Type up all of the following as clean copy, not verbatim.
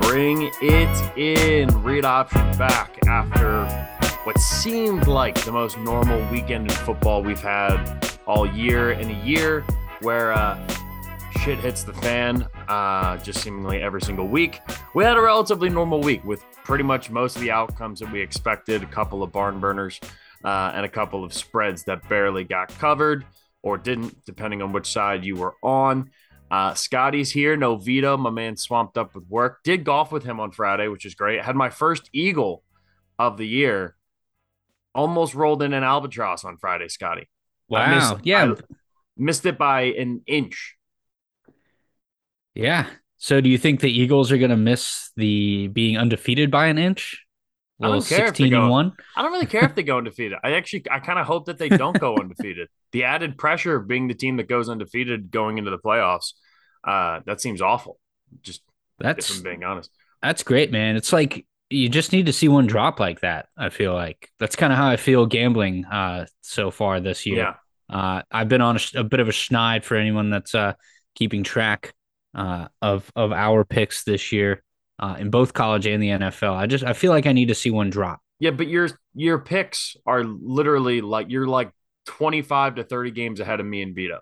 Bring it in. Read option back after what seemed like the most normal weekend in football we've had all year, in a year where shit hits the fan just seemingly every single week. We had a relatively normal week with pretty much most of the outcomes that we expected, a couple of barn burners and a couple of spreads that barely got covered or didn't, depending on which side you were on. Scotty's here. No Vito, my man swamped up with work. Did golf with him on Friday, which is great. Had my first eagle of the year. Almost rolled in an albatross on Friday, Scotty. Wow. I missed it by an inch. Yeah. So do you think the Eagles are going to miss the being undefeated by an inch? I don't care 16 if they go, and 1? I don't really care if they go undefeated. I kind of hope that they don't go undefeated. The added pressure of being the team that goes undefeated going into the playoffs, that seems awful. If I'm being honest. That's great, man. It's like you just need to see one drop like that, I feel like. That's kind of how I feel gambling so far this year. Yeah. I've been on a bit of a schneid for anyone that's keeping track of our picks this year. In both college and the NFL. I feel like I need to see one drop. Yeah, but your picks are literally like you're like 25 to 30 games ahead of me and Vito.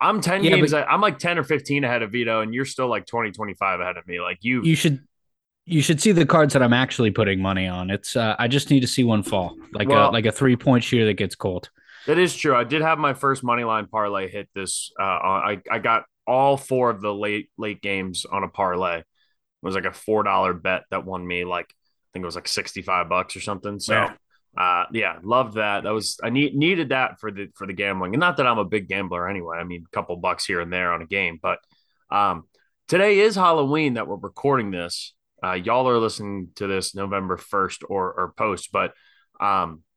I'm 10 games. I'm like 10 or 15 ahead of Vito, and you're still like 20, 25 ahead of me. Like you should see the cards that I'm actually putting money on. It's I just need to see one fall, like a 3-point shooter that gets cold. That is true. I did have my first money line parlay hit this. I got all four of the late games on a parlay. It was like a $4 bet that won me like, I think it was like $65 or something. So yeah, loved that. I needed that for the gambling, and not that I'm a big gambler anyway. I mean, a couple bucks here and there on a game, but today is Halloween that we're recording this. Y'all are listening to this November 1st or post, but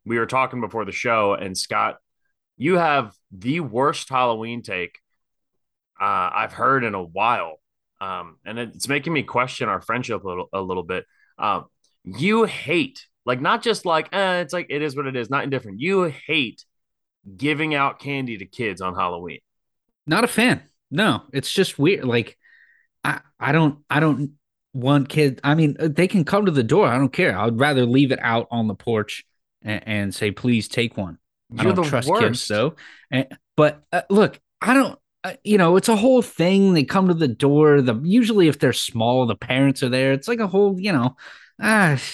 we were talking before the show, and Scott, you have the worst Halloween take I've heard in a while. And it's making me question our friendship a little bit. You hate, like, not just like, it's like, it is what it is, not indifferent. You hate giving out candy to kids on Halloween. Not a fan. No, it's just weird. Like I don't want kids. I mean, they can come to the door. I don't care. I'd rather leave it out on the porch and say, please take one. I don't trust kids though. But look, I don't. You know, it's a whole thing. They come to the door. Usually if they're small, the parents are there. It's like a whole, you know,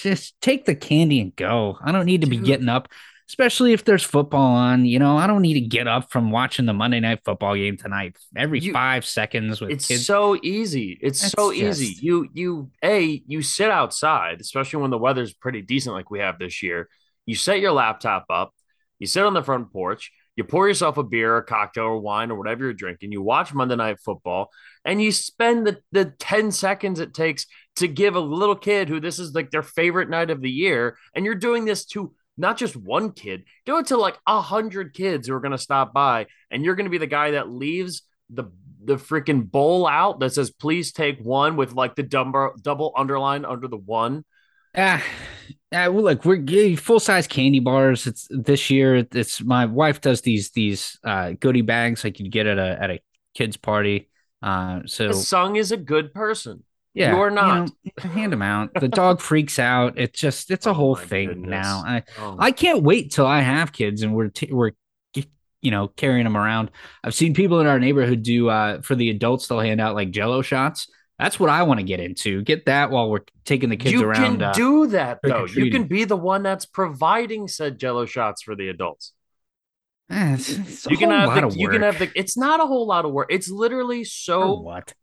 just take the candy and go. I don't need to be getting up, especially if there's football on. You know, I don't need to get up from watching the Monday night football game tonight. Every 5 seconds with kids. It's so easy. It's so easy. You sit outside, especially when the weather's pretty decent like we have this year. You set your laptop up. You sit on the front porch. You pour yourself a beer, a cocktail, or wine, or whatever you're drinking. You watch Monday Night Football, and you spend the 10 seconds it takes to give a little kid who this is like their favorite night of the year. And you're doing this to not just one kid. Do it to like 100 kids who are going to stop by, and you're going to be the guy that leaves the freaking bowl out that says, please take one, with like the double underline under the one. Look, we're getting full-size candy bars. It's this year. It's my wife does these goodie bags like you get at a kid's party. So Sung is a good person. Yeah, you're not. You know, hand them out. The dog freaks out. It's a whole thing now. I can't wait till I have kids and we're you know, carrying them around. I've seen people in our neighborhood do for the adults. They'll hand out like Jell-O shots. That's what I want to get into. Get that while we're taking the kids around. You can do that, though. You can be the one that's providing said Jell-O shots for the adults. It's not a whole lot of work. It's literally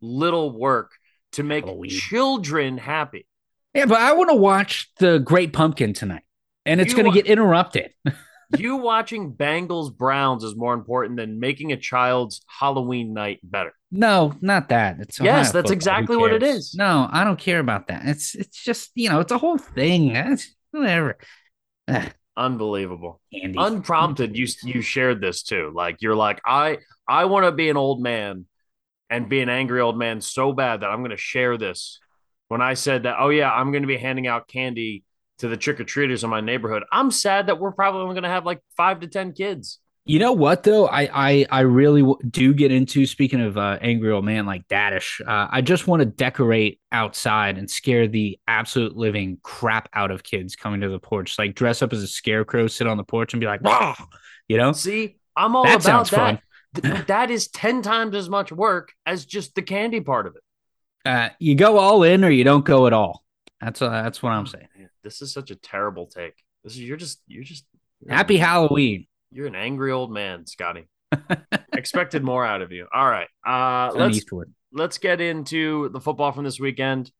little work to make children happy. Yeah, but I want to watch The Great Pumpkin tonight, and it's going to get interrupted. You watching Bengals-Browns is more important than making a child's Halloween night better. No, not that. Yes, that's exactly what it is. No, I don't care about that. It's just, you know, it's a whole thing. It's whatever. Unbelievable. Andy. Unprompted, you shared this too. Like, you're like, I want to be an old man and be an angry old man so bad that I'm going to share this when I said that, oh, yeah, I'm going to be handing out candy to the trick-or-treaters in my neighborhood. I'm sad that we're probably only going to have like 5 to 10 kids. You know what, though? I really do get into, speaking of angry old man like Daddish, I just want to decorate outside and scare the absolute living crap out of kids coming to the porch. Like, dress up as a scarecrow, sit on the porch and be like, "Wah!" You know? See, I'm all that about that. That is 10 times as much work as just the candy part of it. You go all in or you don't go at all. That's what I'm saying. Man, this is such a terrible take. This is you're just happy Halloween. You're an angry old man, Scotty. Expected more out of you. All right. Let's get into the football from this weekend.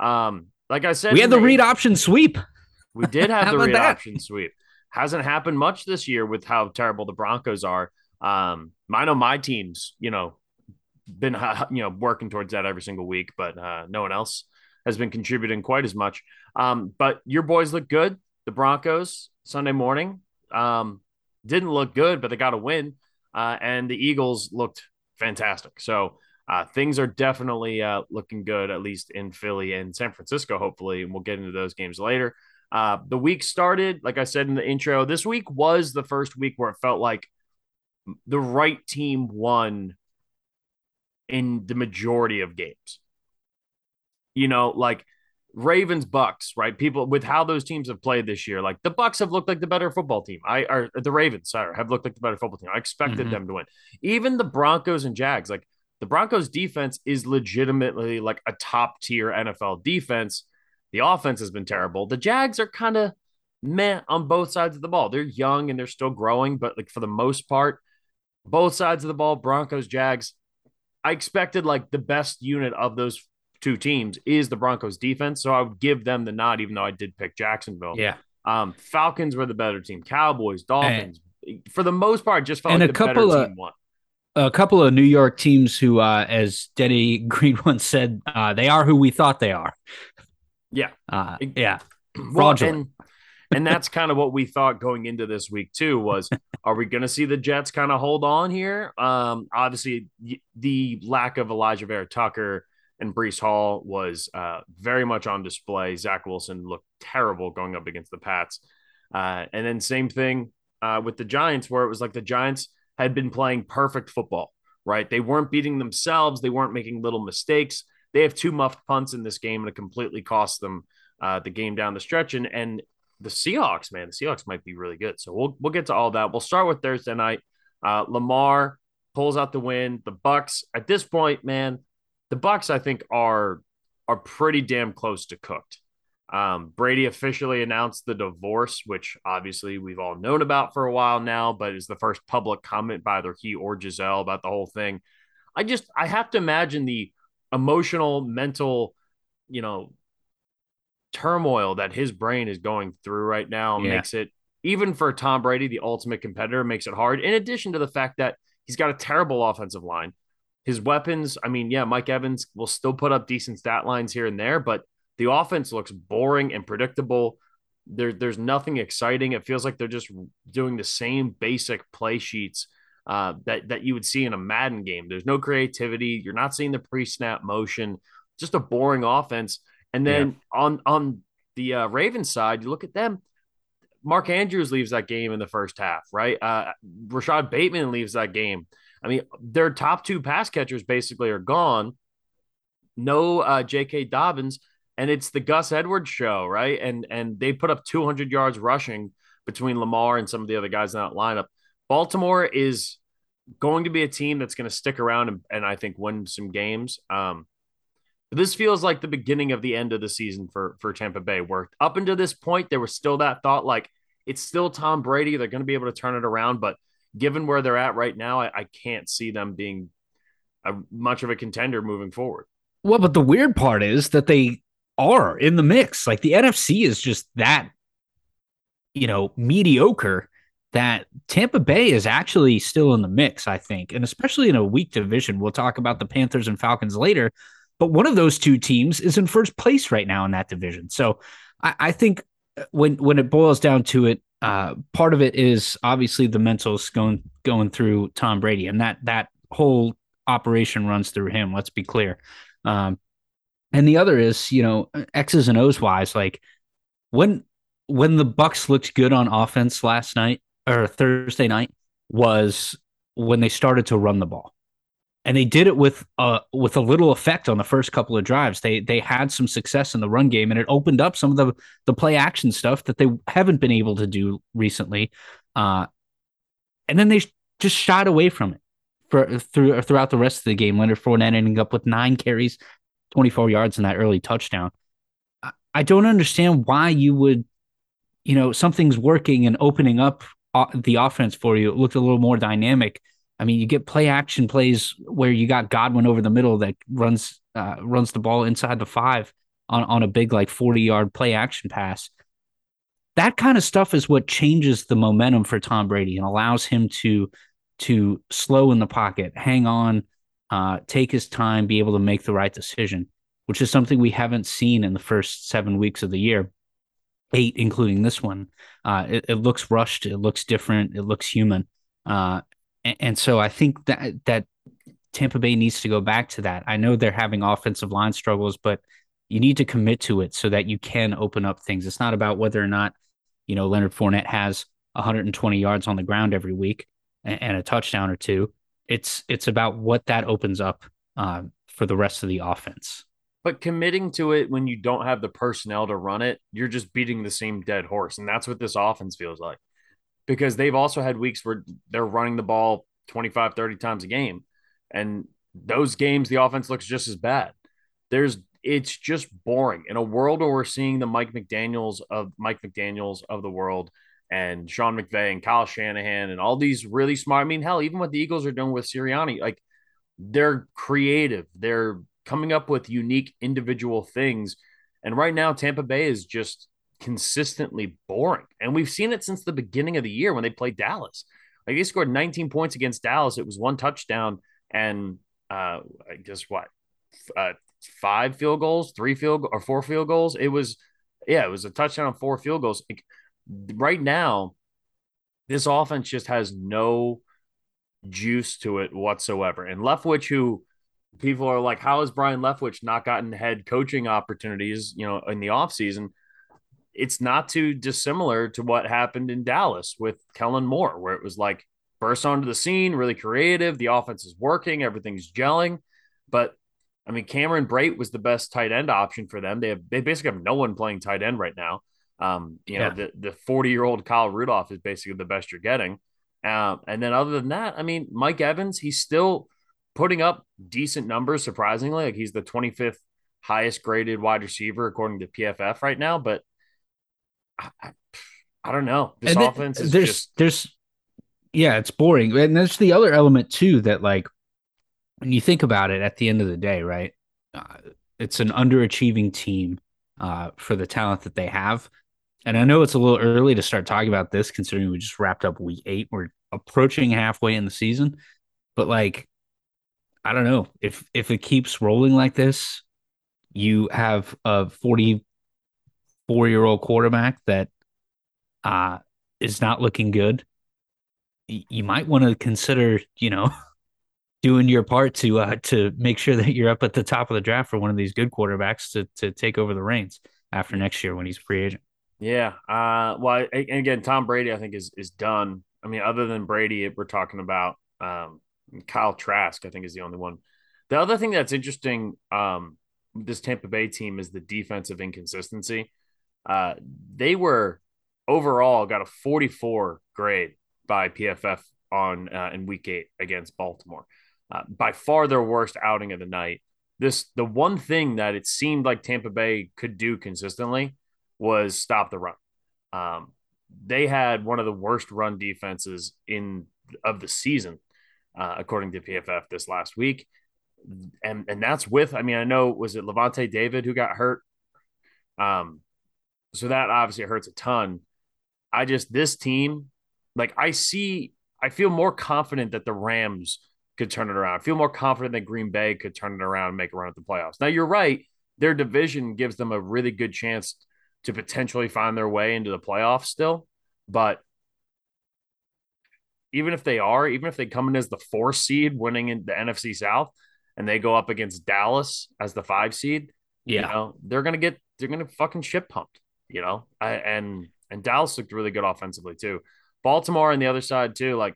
Like I said, we had the read option sweep. We did have the read option sweep. Hasn't happened much this year with how terrible the Broncos are. I know my team's, been, working towards that every single week, but no one else has been contributing quite as much. But your boys look good. The Broncos Sunday morning. Didn't look good, but they got a win, and the Eagles looked fantastic. So things are definitely looking good, at least in Philly and San Francisco, hopefully, and we'll get into those games later. The week started, like I said in the intro, this week was the first week where it felt like the right team won in the majority of games. Like Ravens, Bucks, right? People with how those teams have played this year, like the Bucks have looked like the better football team. The Ravens, sorry, have looked like the better football team. I expected them to win. Even the Broncos and Jags, like the Broncos defense is legitimately like a top tier NFL defense. The offense has been terrible. The Jags are kind of meh on both sides of the ball. They're young and they're still growing, but like for the most part, both sides of the ball, Broncos, Jags, I expected like the best unit of those two teams is the Broncos defense. So I would give them the nod, even though I did pick Jacksonville. Yeah. Falcons were the better team. Cowboys, Dolphins, for the most part, just felt like the better team won. A couple of New York teams who, as Denny Green once said, they are who we thought they are. Yeah. Yeah. Fraudulent. Well, and that's kind of what we thought going into this week too, was are we going to see the Jets kind of hold on here? Obviously the lack of Elijah Vera Tucker and Breece Hall was very much on display. Zach Wilson looked terrible going up against the Pats. And then same thing with the Giants, where it was like the Giants had been playing perfect football, right? They weren't beating themselves. They weren't making little mistakes. They have two muffed punts in this game, and it completely cost them the game down the stretch. And the Seahawks, man, the Seahawks might be really good. So we'll get to all that. We'll start with Thursday night. Lamar pulls out the win. The Bucs, at this point, man, the Bucs, I think, are pretty damn close to cooked. Brady officially announced the divorce, which obviously we've all known about for a while now, but is the first public comment by either he or Gisele about the whole thing. I have to imagine the emotional, mental, turmoil that his brain is going through right now. Yeah. Makes it, even for Tom Brady, the ultimate competitor, makes it hard. In addition to the fact that he's got a terrible offensive line. His weapons, Mike Evans will still put up decent stat lines here and there, but the offense looks boring and predictable. There's nothing exciting. It feels like they're just doing the same basic play sheets that you would see in a Madden game. There's no creativity. You're not seeing the pre-snap motion. Just a boring offense. And then on the Ravens side, you look at them. Mark Andrews leaves that game in the first half, right? Rashad Bateman leaves that game. Their top two pass catchers basically are gone. No J.K. Dobbins, and it's the Gus Edwards show, right? And they put up 200 yards rushing between Lamar and some of the other guys in that lineup. Baltimore is going to be a team that's going to stick around and I think win some games. This feels like the beginning of the end of the season for Tampa Bay. Where up until this point, there was still that thought, like, it's still Tom Brady. They're going to be able to turn it around, but given where they're at right now, I can't see them being much of a contender moving forward. Well, but the weird part is that they are in the mix. Like the NFC is just that, mediocre that Tampa Bay is actually still in the mix, I think. And especially in a weak division, we'll talk about the Panthers and Falcons later, but one of those two teams is in first place right now in that division. So I think when it boils down to it, part of it is obviously the mentals going through Tom Brady, and that whole operation runs through him. Let's be clear. And the other is, you know, X's and O's wise, like when the Bucs looked good on offense last night or Thursday night was when they started to run the ball. And they did it with a little effect on the first couple of drives. They had some success in the run game, and it opened up some of the play action stuff that they haven't been able to do recently. And then they just shied away from it throughout the rest of the game. Leonard Fournette ending up with 9 carries, 24 yards in that early touchdown. I don't understand why you would, you know, something's working and opening up the offense for you. It looked a little more dynamic. I mean, you get play action plays where you got Godwin over the middle that runs the ball inside the 5 on a big, like 40-yard play action pass. That kind of stuff is what changes the momentum for Tom Brady and allows him to slow in the pocket, hang on, take his time, be able to make the right decision, which is something we haven't seen in the first 7 weeks of the year, 8 including this one. It looks rushed. It looks different. It looks human. And so I think that Tampa Bay needs to go back to that. I know they're having offensive line struggles, but you need to commit to it so that you can open up things. It's not about whether or not, you know, Leonard Fournette has 120 yards on the ground every week and a touchdown or 2. It's about what that opens up for the rest of the offense. But committing to it when you don't have the personnel to run it, you're just beating the same dead horse. And that's what this offense feels like. Because they've also had weeks where they're running the ball 25, 30 times a game. And those games, the offense looks just as bad. It's just boring. In a world where we're seeing the Mike McDaniels of the world and Sean McVay and Kyle Shanahan and all these really smart, I mean, hell, even what the Eagles are doing with Sirianni, like they're creative. They're coming up with unique individual things. And right now, Tampa Bay is just consistently boring, and we've seen it since the beginning of the year when they played Dallas. Like they scored 19 points against Dallas. It was 1 touchdown and I guess what 5 field goals, 4 field goals. It was a touchdown and 4 field goals. Like, right now, this offense just has no juice to it whatsoever. And Leftwich, who people are like, how has Brian Leftwich not gotten head coaching opportunities? You know, in the offseason. It's not too dissimilar to what happened in Dallas with Kellen Moore, where it was like burst onto the scene, really creative. The offense is working. Everything's gelling. But I mean, Cameron Brate was the best tight end option for them. They basically have no one playing tight end right now. The 40-year-old Kyle Rudolph is basically the best you're getting. And then other than that, I mean, Mike Evans, he's still putting up decent numbers. Surprisingly, like he's the 25th highest graded wide receiver, according to PFF right now. But I don't know. This offense is it's boring. And that's the other element too, that like, when you think about it at the end of the day, right? It's an underachieving team for the talent that they have. And I know it's a little early to start talking about this considering we just wrapped up week 8. We're approaching halfway in the season, but like, I don't know if it keeps rolling like this, you have a 44-year-old quarterback that is not looking good. You might want to consider, you know, doing your part to make sure that you're up at the top of the draft for one of these good quarterbacks to take over the reins after next year when he's a free agent. Yeah. Well, and again, Tom Brady, I think is done. I mean, other than Brady, we're talking about Kyle Trask, I think is the only one. The other thing that's interesting, this Tampa Bay team is the defensive inconsistency. They were overall got a 44 grade by PFF on in week 8 against Baltimore. By far their worst outing of the night. The one thing that it seemed like Tampa Bay could do consistently was stop the run. They had one of the worst run defenses of the season, according to PFF this last week. And that's with, I mean, I know, was it Levante David who got hurt? So that obviously hurts a ton. This team, like I feel more confident that the Rams could turn it around. I feel more confident that Green Bay could turn it around and make a run at the playoffs. Now, you're right. Their division gives them a really good chance to potentially find their way into the playoffs still. But even if they come in as the 4 seed winning in the NFC South and they go up against Dallas as the 5 seed, Yeah. You know, they're going to fucking shit pumped, you know? And Dallas looked really good offensively too. Baltimore on the other side too, like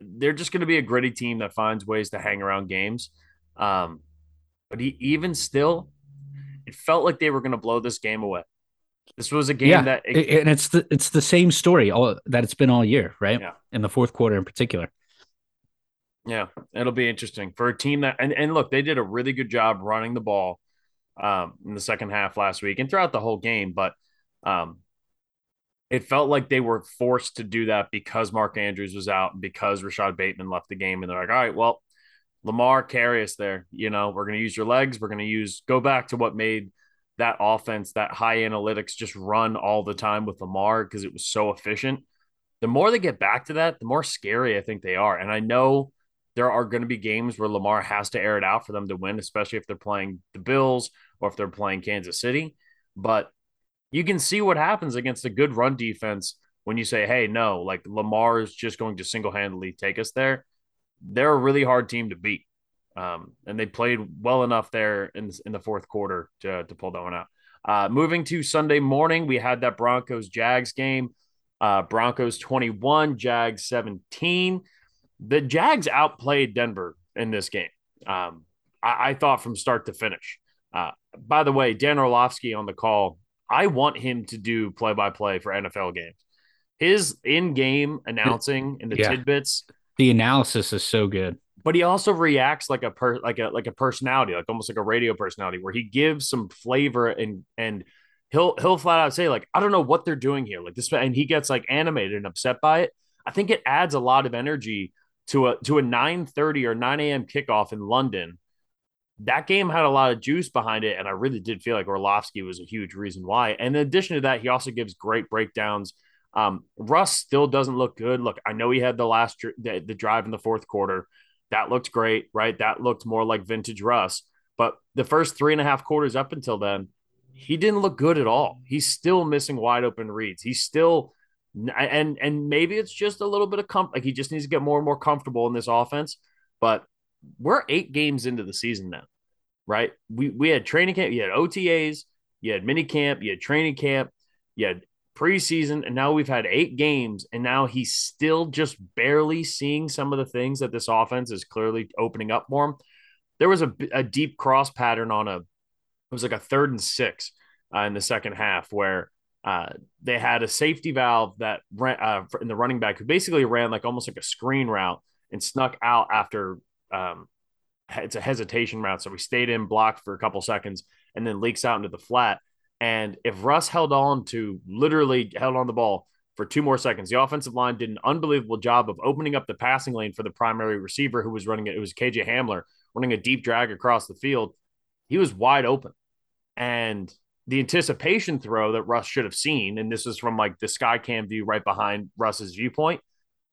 they're just going to be a gritty team that finds ways to hang around games. But even still, it felt like they were going to blow this game away. This was a game that and it's the same story that it's been all year, right? Yeah. In the fourth quarter in particular. Yeah, it'll be interesting for a team that and look, they did a really good job running the ball in the second half last week and throughout the whole game, but it felt like they were forced to do that because Mark Andrews was out and because Rashad Bateman left the game, and they're like, all right, well, Lamar, carry us there. You know, we're going to use your legs. We're going to go back to what made that offense, that high analytics, just run all the time with Lamar because it was so efficient. The more they get back to that, the more scary I think they are. And I know there are going to be games where Lamar has to air it out for them to win, especially if they're playing the Bills or if they're playing Kansas City. But you can see what happens against a good run defense when you say, hey, no, like Lamar is just going to single-handedly take us there. They're a really hard team to beat. And they played well enough there in the fourth quarter to pull that one out. Moving to Sunday morning, we had that Broncos-Jags game. Broncos 21, Jags 17. The Jags outplayed Denver in this game, I thought, from start to finish. By the way, Dan Orlovsky on the call, I want him to do play-by-play for NFL games. His in-game announcing and the tidbits – the analysis is so good, but he also reacts like a personality, like almost like a radio personality, where he gives some flavor and he'll flat out say, like, I don't know what they're doing here, like this, and he gets like animated and upset by it. I think it adds a lot of energy to a 9:30 or 9 a.m. kickoff in London. That game had a lot of juice behind it, and I really did feel like Orlovsky was a huge reason why. And in addition to that, he also gives great breakdowns. Russ still doesn't look good. Look, I know he had the drive in the fourth quarter. That looked great, right? That looked more like vintage Russ. But the first 3.5 quarters up until then, he didn't look good at all. He's still missing wide open reads. He's still and maybe it's just a little bit of comfort. Like, he just needs to get more and more comfortable in this offense. But we're 8 games into the season now, right? We had training camp. You had OTAs. You had mini camp. You had training camp. You had preseason, and now we've had 8 games, and now he's still just barely seeing some of the things that this offense is clearly opening up for him. There was a deep cross pattern it was like a 3rd and 6 in the second half, where they had a safety valve that ran in the running back, who basically ran like almost like a screen route and snuck out after it's a hesitation route. So we stayed in block for a couple seconds and then leaks out into the flat. And if Russ literally held on the ball for 2 more seconds, the offensive line did an unbelievable job of opening up the passing lane for the primary receiver who was running it. It was KJ Hamler running a deep drag across the field. He was wide open. And the anticipation throw that Russ should have seen, and this was from like the sky cam view right behind Russ's viewpoint,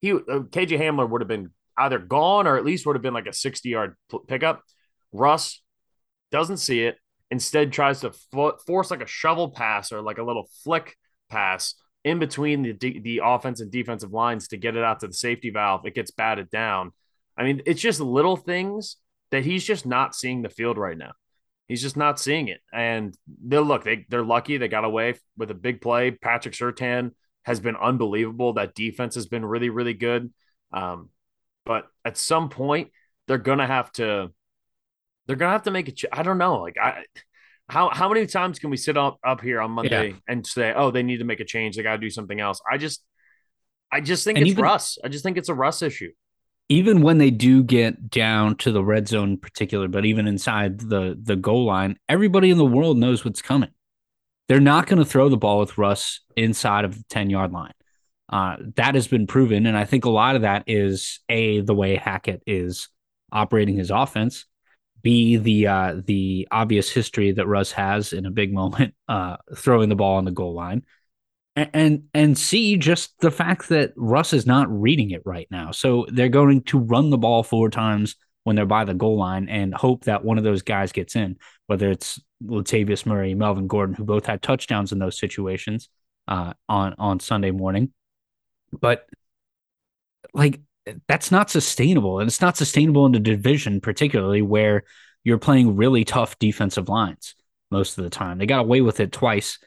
KJ Hamler would have been either gone or at least would have been like a 60-yard pickup. Russ doesn't see it. Instead tries to force like a shovel pass or like a little flick pass in between the offense and defensive lines to get it out to the safety valve. It gets batted down. I mean, it's just little things that he's just not seeing the field right now. He's just not seeing it. And they're lucky they got away with a big play. Patrick Surtain has been unbelievable. That defense has been really, really good. But at some point, they're going to have to make it. I don't know. Like, how many times can we sit up here on Monday and say, oh, they need to make a change. They got to do something else. I just think it's Russ. I just think it's a Russ issue. Even when they do get down to the red zone in particular, but even inside the goal line, everybody in the world knows what's coming. They're not going to throw the ball with Russ inside of the 10-yard line. That has been proven. And I think a lot of that is the way Hackett is operating his offense. Be the obvious history that Russ has in a big moment, throwing the ball on the goal line, and C, just the fact that Russ is not reading it right now. So they're going to run the ball 4 times when they're by the goal line and hope that one of those guys gets in, whether it's Latavius Murray, Melvin Gordon, who both had touchdowns in those situations on Sunday morning. But like, that's not sustainable, and it's not sustainable in the division, particularly where you're playing really tough defensive lines most of the time. They got away with it twice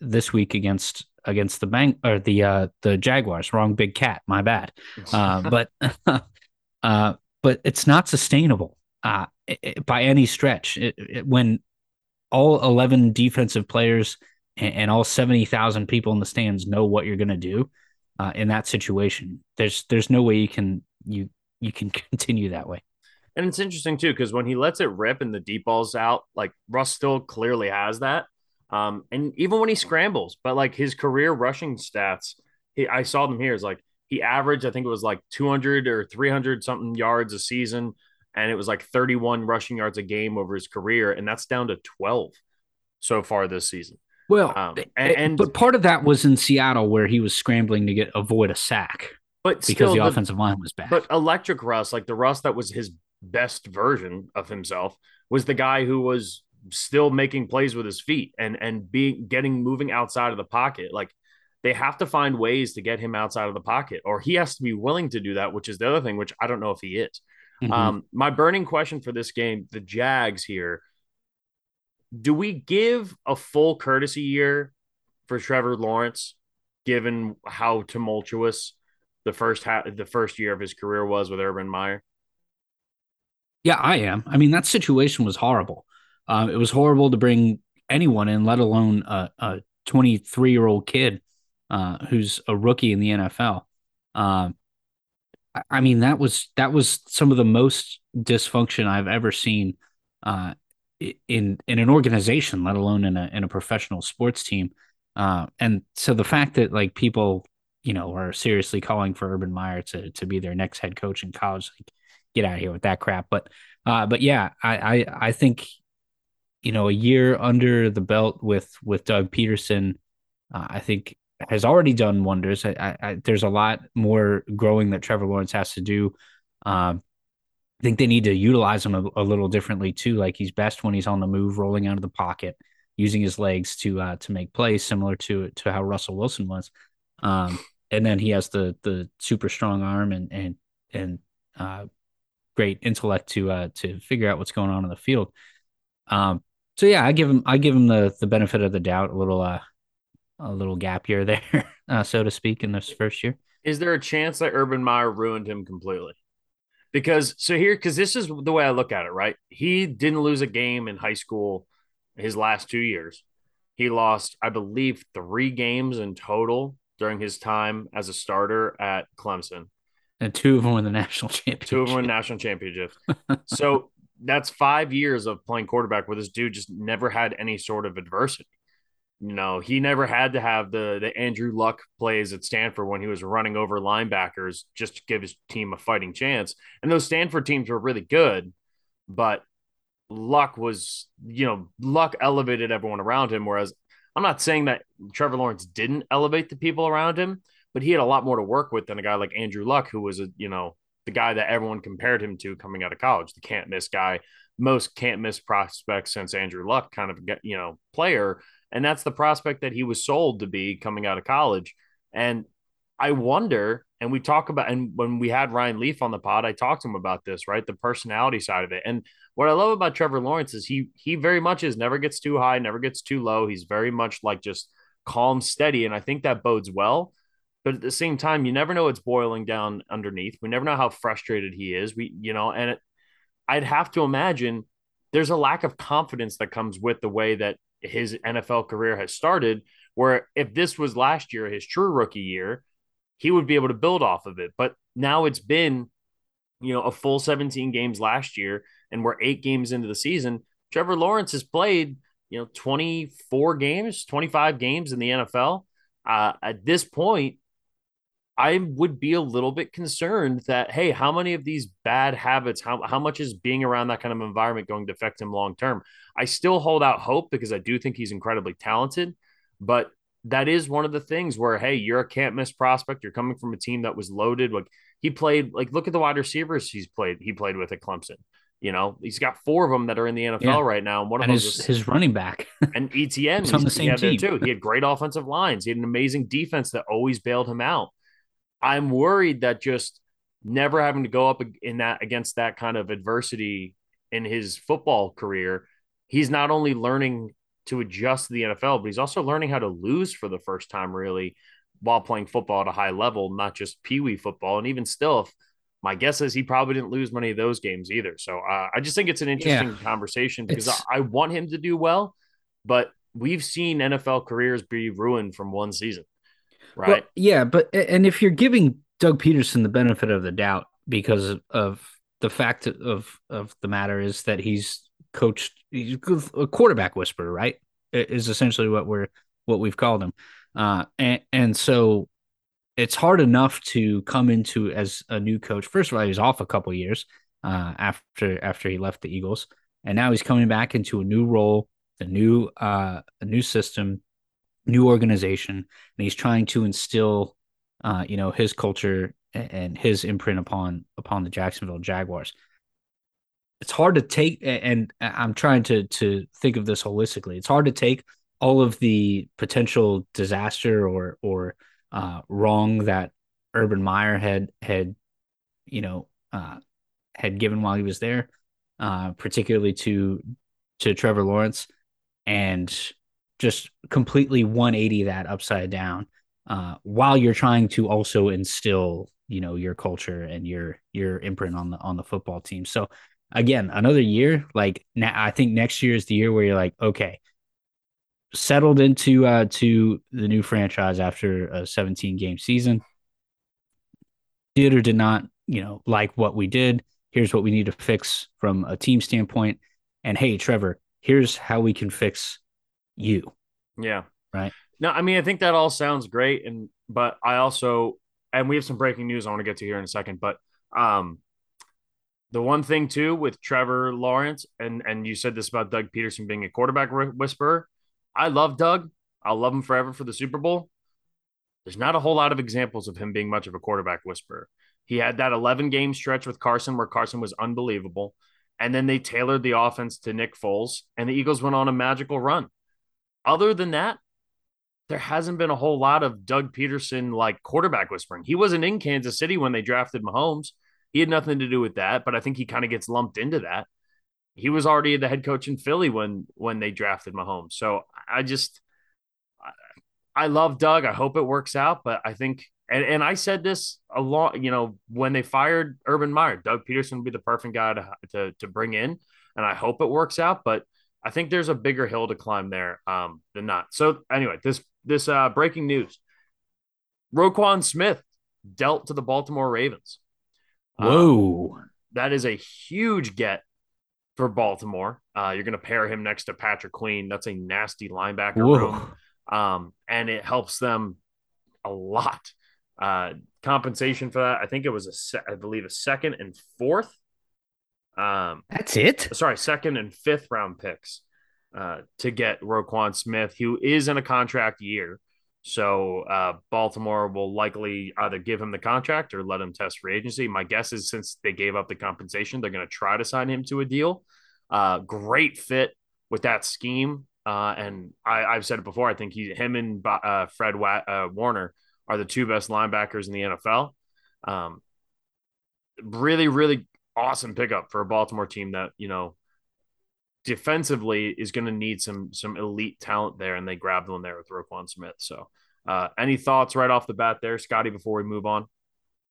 this week against the bank or the Jaguars. Wrong big cat, my bad. But it's not sustainable by any stretch. When all 11 defensive players and all 70,000 people in the stands know what you're going to do in that situation, there's no way you can continue that way. And it's interesting, too, because when he lets it rip and the deep ball's out, like Russ still clearly has that. And even when he scrambles, but like his career rushing stats, I saw them here, is like he averaged, I think it was like 200 or 300 something yards a season. And it was like 31 rushing yards a game over his career. And that's down to 12 so far this season. Well, but part of that was in Seattle where he was scrambling to avoid a sack, but because the offensive line was bad. But electric Russ, like the Russ that was his best version of himself, was the guy who was still making plays with his feet and moving outside of the pocket. Like they have to find ways to get him outside of the pocket, or he has to be willing to do that, which is the other thing, which I don't know if he is. Mm-hmm. My burning question for this game, the Jags here, do we give a full courtesy year for Trevor Lawrence, given how tumultuous the first year of his career was with Urban Meyer? Yeah, I am. I mean, that situation was horrible. It was horrible to bring anyone in, let alone a 23-year-old kid who's a rookie in the NFL. I mean, that was some of the most dysfunction I've ever seen in an organization, let alone in a professional sports team. And so the fact that like people, you know, are seriously calling for Urban Meyer to be their next head coach in college, like, get out of here with that crap. But yeah, I think, you know, a year under the belt with Doug Peterson, I think has already done wonders. There's a lot more growing that Trevor Lawrence has to do. I think they need to utilize him a little differently too. Like he's best when he's on the move, rolling out of the pocket, using his legs to make plays, similar to how Russell Wilson was. And then he has the super strong arm and great intellect to figure out what's going on in the field. So yeah, I give him the benefit of the doubt, a little gap year there, so to speak, in this first year. Is there a chance that Urban Meyer ruined him completely? Because this is the way I look at it, right? He didn't lose a game in high school his last 2 years. He lost, I believe, 3 games in total during his time as a starter at Clemson. And 2 of them were the national championship. So that's 5 years of playing quarterback where this dude just never had any sort of adversity. You know, he never had to have the Andrew Luck plays at Stanford when he was running over linebackers just to give his team a fighting chance. And those Stanford teams were really good, but Luck elevated everyone around him. Whereas I'm not saying that Trevor Lawrence didn't elevate the people around him, but he had a lot more to work with than a guy like Andrew Luck, who was, the guy that everyone compared him to coming out of college, the can't-miss guy, most can't-miss prospect since Andrew Luck kind of, player. And that's the prospect that he was sold to be coming out of college. And I wonder, and we talk about, and when we had Ryan Leaf on the pod, I talked to him about this, right? The personality side of it. And what I love about Trevor Lawrence is he very much is never gets too high, never gets too low. He's very much like just calm, steady. And I think that bodes well. But at the same time, you never know what's boiling down underneath. We never know how frustrated he is. I'd have to imagine there's a lack of confidence that comes with the way that his NFL career has started, where if this was last year, his true rookie year, he would be able to build off of it. But now it's been, a full 17 games last year, and we're 8 games into the season. Trevor Lawrence has played, 24 games, 25 games in the NFL. At this point, I would be a little bit concerned that, hey, how many of these bad habits, how much is being around that kind of environment going to affect him long-term? I still hold out hope because I do think he's incredibly talented, but that is one of the things where, hey, you're a can't-miss prospect. You're coming from a team that was loaded. Like he played, like look at the wide receivers he played with at Clemson. He's got 4 of them that are in the NFL right now. And one of them is his running back. And ETN was on the same team. Too. He had great offensive lines. He had an amazing defense that always bailed him out. I'm worried that just never having to go up against that kind of adversity in his football career, he's not only learning to adjust to the NFL, but he's also learning how to lose for the first time, really, while playing football at a high level, not just peewee football. And even still, if, my guess is he probably didn't lose many of those games either. So I just think it's an interesting conversation because I want him to do well, but we've seen NFL careers be ruined from one season, right? Well, yeah, but and if you're giving Doug Peterson the benefit of the doubt because of the fact of the matter is that he's a quarterback whisperer, right? Is essentially what we've called him. And so it's hard enough to come into as a new coach. First of all, he was off a couple of years after he left the Eagles, and now he's coming back into a new role, a new system, new organization, and he's trying to instill his culture and his imprint upon the Jacksonville Jaguars. It's hard to take, and I'm trying to think of this holistically. It's hard to take all of the potential disaster or wrong that Urban Meyer had given while he was there, particularly to Trevor Lawrence, and just completely 180 that upside down, while you're trying to also instill, your culture and your imprint on the football team. So again, another year, like now, I think next year is the year where you're like, okay, settled into to the new franchise after a 17-game season. Did or did not, like what we did. Here's what we need to fix from a team standpoint. And hey, Trevor, here's how we can fix you. Yeah. Right. No, I mean, I think that all sounds great. But I also, and we have some breaking news I want to get to here in a second, but the one thing too with Trevor Lawrence, and you said this about Doug Peterson being a quarterback whisperer. I love Doug. I'll love him forever for the Super Bowl. There's not a whole lot of examples of him being much of a quarterback whisperer. He had that 11-game stretch with Carson where Carson was unbelievable. And then they tailored the offense to Nick Foles, and the Eagles went on a magical run. Other than that, there hasn't been a whole lot of Doug Peterson like quarterback whispering. He wasn't in Kansas City when they drafted Mahomes. He had nothing to do with that, but I think he kind of gets lumped into that. He was already the head coach in Philly when they drafted Mahomes. So I love Doug. I hope it works out, but I think, and I said this a lot, when they fired Urban Meyer, Doug Peterson would be the perfect guy to bring in, and I hope it works out, but I think there's a bigger hill to climb there than not. So anyway, this breaking news, Roquan Smith dealt to the Baltimore Ravens. Whoa. That is a huge get for Baltimore. You're going to pair him next to Patrick Queen. That's a nasty linebacker room. And it helps them a lot. Compensation for that, I think it was I believe a second and fourth. That's it. Sorry, second and fifth round picks to get Roquan Smith, who is in a contract year. So Baltimore will likely either give him the contract or let him test free agency. My guess is since they gave up the compensation, they're going to try to sign him to a deal. Great fit with that scheme. And I've said it before. I think him and Fred Warner are the two best linebackers in the NFL. Really, really awesome pickup for a Baltimore team that, defensively is going to need some elite talent there, and they grabbed one there with Roquan Smith. So any thoughts right off the bat there, Scotty, before we move on?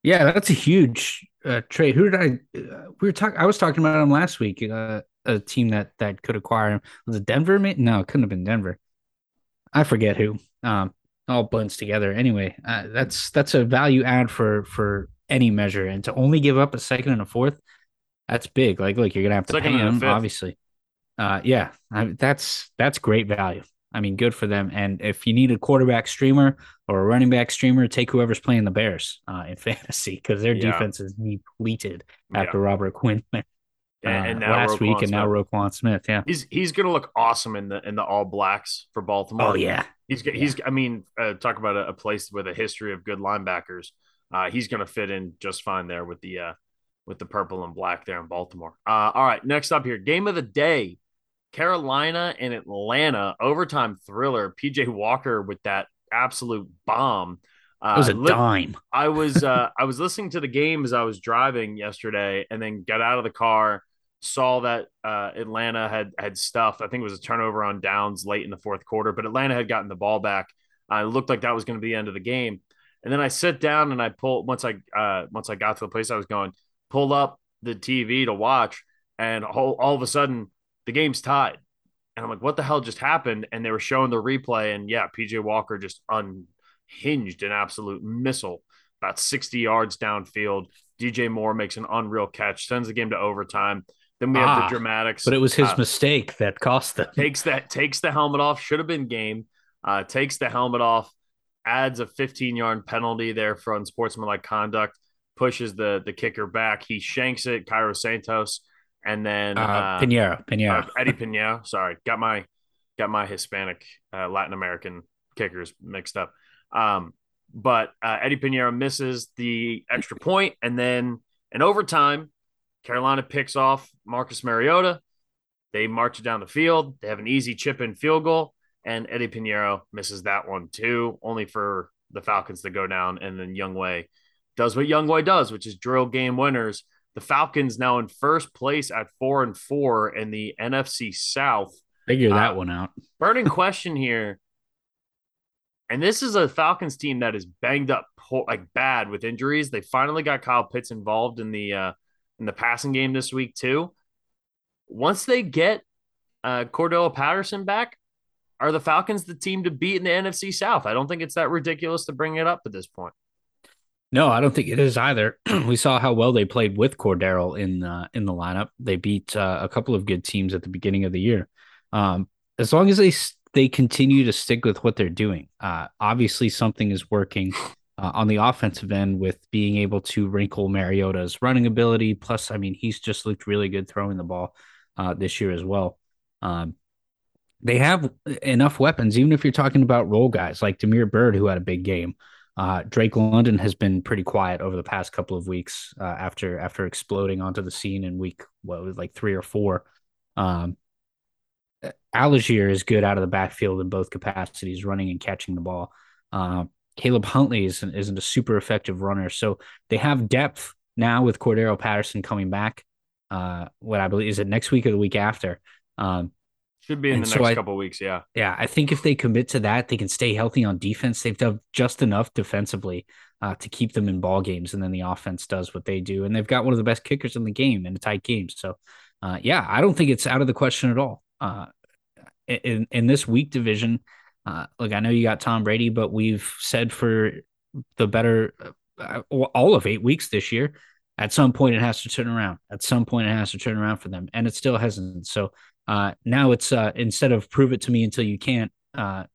Yeah, that's a huge trade. Who did I was talking about him last week, a team that could acquire him. Was it Denver? No, it couldn't have been Denver. I forget who. All blends together. Anyway, that's a value add for any measure, and to only give up a second and a fourth, that's big. Like, look, you're going to have to pay him, obviously. That's great value. I mean, good for them. And if you need a quarterback streamer or a running back streamer, take whoever's playing the Bears in fantasy, because their defense is depleted after Robert Quinn and now last Roquan week, Smith. And now Roquan Smith. Yeah, he's gonna look awesome in the All Blacks for Baltimore. Oh yeah, he's. I mean, talk about a place with a history of good linebackers. He's gonna fit in just fine there with the purple and black there in Baltimore. All right, next up here, game of the day. Carolina and Atlanta, overtime thriller. PJ Walker with that absolute bomb. It was a dime. I was listening to the game as I was driving yesterday, and then got out of the car saw that Atlanta had stuffed. I think it was a turnover on downs late in the fourth quarter, but Atlanta had gotten the ball back. It looked like that was going to be the end of the game. And then I sit down and I once I got to the place I was going, pulled up the TV to watch, and all of a sudden the game's tied. And I'm like, what the hell just happened? And they were showing the replay, and yeah, PJ Walker just unhinged an absolute missile about 60 yards downfield. DJ Moore makes an unreal catch, sends the game to overtime. Then we have the dramatics. But it was his mistake that cost them. Takes the helmet off. Should have been game. Takes the helmet off. Adds a 15-yard penalty there for unsportsmanlike conduct. Pushes the kicker back. He shanks it. Cairo Santos. And then Eddie Pinheiro. Sorry, got my Hispanic Latin American kickers mixed up. But Eddie Pinheiro misses the extra point, and then in overtime, Carolina picks off Marcus Mariota. They march it down the field. They have an easy chip-in field goal, and Eddie Pinheiro misses that one too, only for the Falcons to go down. And then Younghoe does what Younghoe does, which is drill game winners. The Falcons now in first place at 4-4 in the NFC South. Figure that one out. Burning question here. And this is a Falcons team that is banged up like bad with injuries. They finally got Kyle Pitts involved in the passing game this week too. Once they get Cordell Patterson back, are the Falcons the team to beat in the NFC South? I don't think it's that ridiculous to bring it up at this point. No, I don't think it is either. We saw how well they played with Cordero in the lineup. They beat a couple of good teams at the beginning of the year. As long as they continue to stick with what they're doing, obviously something is working on the offensive end with being able to wrinkle Mariota's running ability. Plus, I mean, he's just looked really good throwing the ball this year as well. They have enough weapons, even if you're talking about role guys like Damiere Byrd, who had a big game. Drake London has been pretty quiet over the past couple of weeks after exploding onto the scene in week, like 3 or 4. Algier is good out of the backfield in both capacities, running and catching the ball. Caleb Huntley isn't a super effective runner. So they have depth now with Cordero Patterson coming back. What I believe, is it next week or the week after? Should be in the next couple of weeks, yeah. Yeah, I think if they commit to that, they can stay healthy on defense. They've done just enough defensively to keep them in ball games, and then the offense does what they do. And they've got one of the best kickers in the game in a tight game. So, yeah, I don't think it's out of the question at all. In this weak division, look, I know you got Tom Brady, but we've said for the better all of 8 weeks this year, at some point it has to turn around. At some point it has to turn around for them, and it still hasn't. So, now it's instead of prove it to me until you can't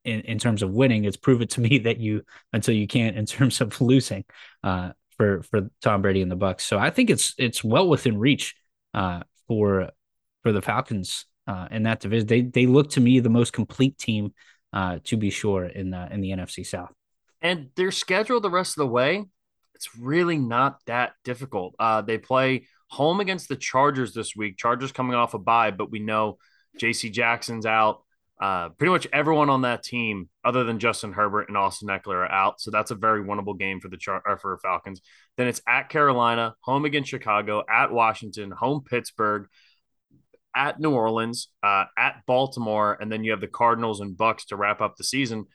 in terms of winning, it's prove it to me that you until you can't in terms of losing for Tom Brady and the Bucs. So I think it's well within reach for the Falcons in that division. They look to me the most complete team to be sure in the NFC South. And their schedule the rest of the way, it's really not that difficult. They play home against the Chargers this week. Chargers coming off a bye, but we know J.C. Jackson's out. Pretty much everyone on that team, other than Justin Herbert and Austin Eckler, are out. So that's a very winnable game for the for Falcons. Then it's at Carolina, home against Chicago, at Washington, home Pittsburgh, at New Orleans, at Baltimore, and then you have the Cardinals and Bucks to wrap up the season.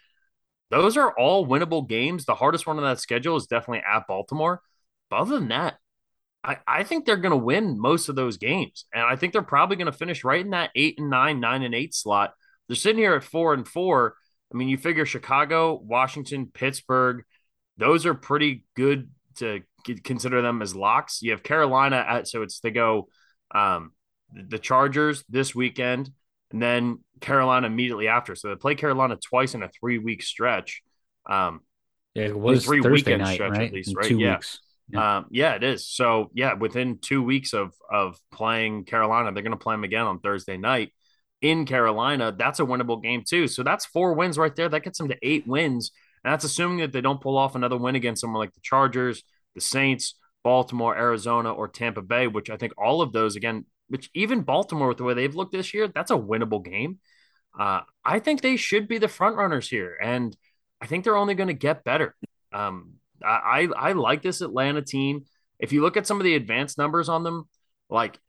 Those are all winnable games. The hardest one on that schedule is definitely at Baltimore. But other than that, I think they're going to win most of those games. And I think they're probably going to finish right in that 8 and 9, 9 and 8 slot. They're sitting here at 4 and 4. I mean, you figure Chicago, Washington, Pittsburgh, those are pretty good to consider them as locks. You have Carolina the Chargers this weekend and then Carolina immediately after. So they play Carolina twice in a 3-week stretch. It was 3 weekend stretch, right? At least, right? 2 weeks. Yeah. Yeah, it is. So, yeah, within 2 weeks of playing Carolina, they're going to play them again on Thursday night in Carolina. That's a winnable game, too. So that's 4 wins right there. That gets them to 8 wins. And that's assuming that they don't pull off another win against someone like the Chargers, the Saints, Baltimore, Arizona, or Tampa Bay, which I think all of those, again, which even Baltimore, with the way they've looked this year, that's a winnable game. I think they should be the front runners here. And I think they're only going to get better. I like this Atlanta team. If you look at some of the advanced numbers on them, like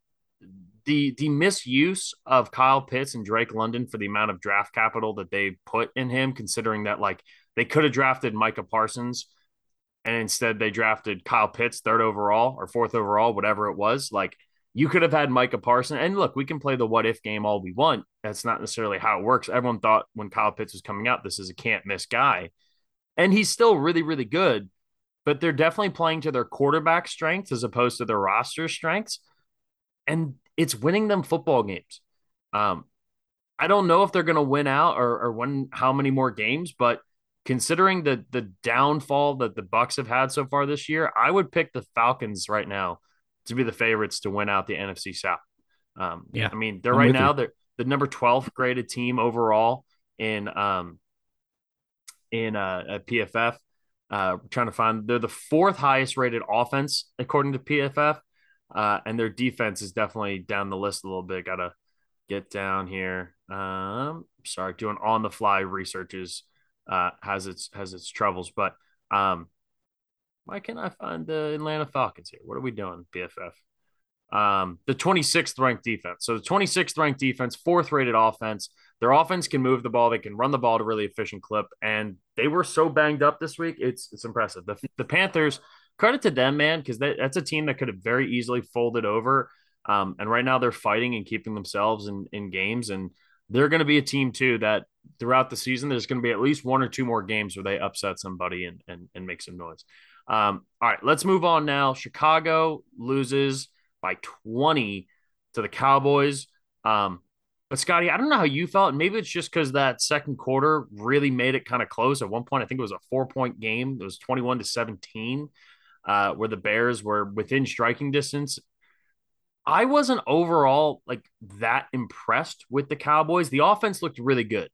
the misuse of Kyle Pitts and Drake London for the amount of draft capital that they put in him, considering that like they could have drafted Micah Parsons and instead they drafted Kyle Pitts 3rd overall or 4th overall, whatever it was. Like, you could have had Micah Parsons. And look, we can play the what if game all we want. That's not necessarily how it works. Everyone thought when Kyle Pitts was coming out, this is a can't miss guy. And he's still really, really good, but they're definitely playing to their quarterback strengths as opposed to their roster strengths. And it's winning them football games. I don't know if they're going to win out or win how many more games, but considering the downfall that the Bucs have had so far this year, I would pick the Falcons right now to be the favorites to win out the NFC South. Yeah, I mean, they're right now, they're the number 12th graded team overall in PFF. Trying to find, they're the 4th highest rated offense according to PFF. And their defense is definitely down the list a little bit. Got to get down here. Sorry, doing on the fly researches has its troubles, but why can't I find the Atlanta Falcons here? What are we doing, PFF? The 26th ranked defense. So the 26th ranked defense, 4th rated offense. Their offense can move the ball. They can run the ball at a really efficient clip. And they were so banged up this week. It's impressive. The Panthers, credit to them, man, because that's a team that could have very easily folded over. And right now they're fighting and keeping themselves in games. And they're going to be a team, too, that throughout the season, there's going to be at least 1 or 2 more games where they upset somebody and make some noise. All right, let's move on now. Chicago loses by 20 to the Cowboys. But, Scotty, I don't know how you felt. Maybe it's just because that second quarter really made it kind of close. At one point, I think it was a 4-point game. It was 21-17, where the Bears were within striking distance. I wasn't overall like that impressed with the Cowboys. The offense looked really good,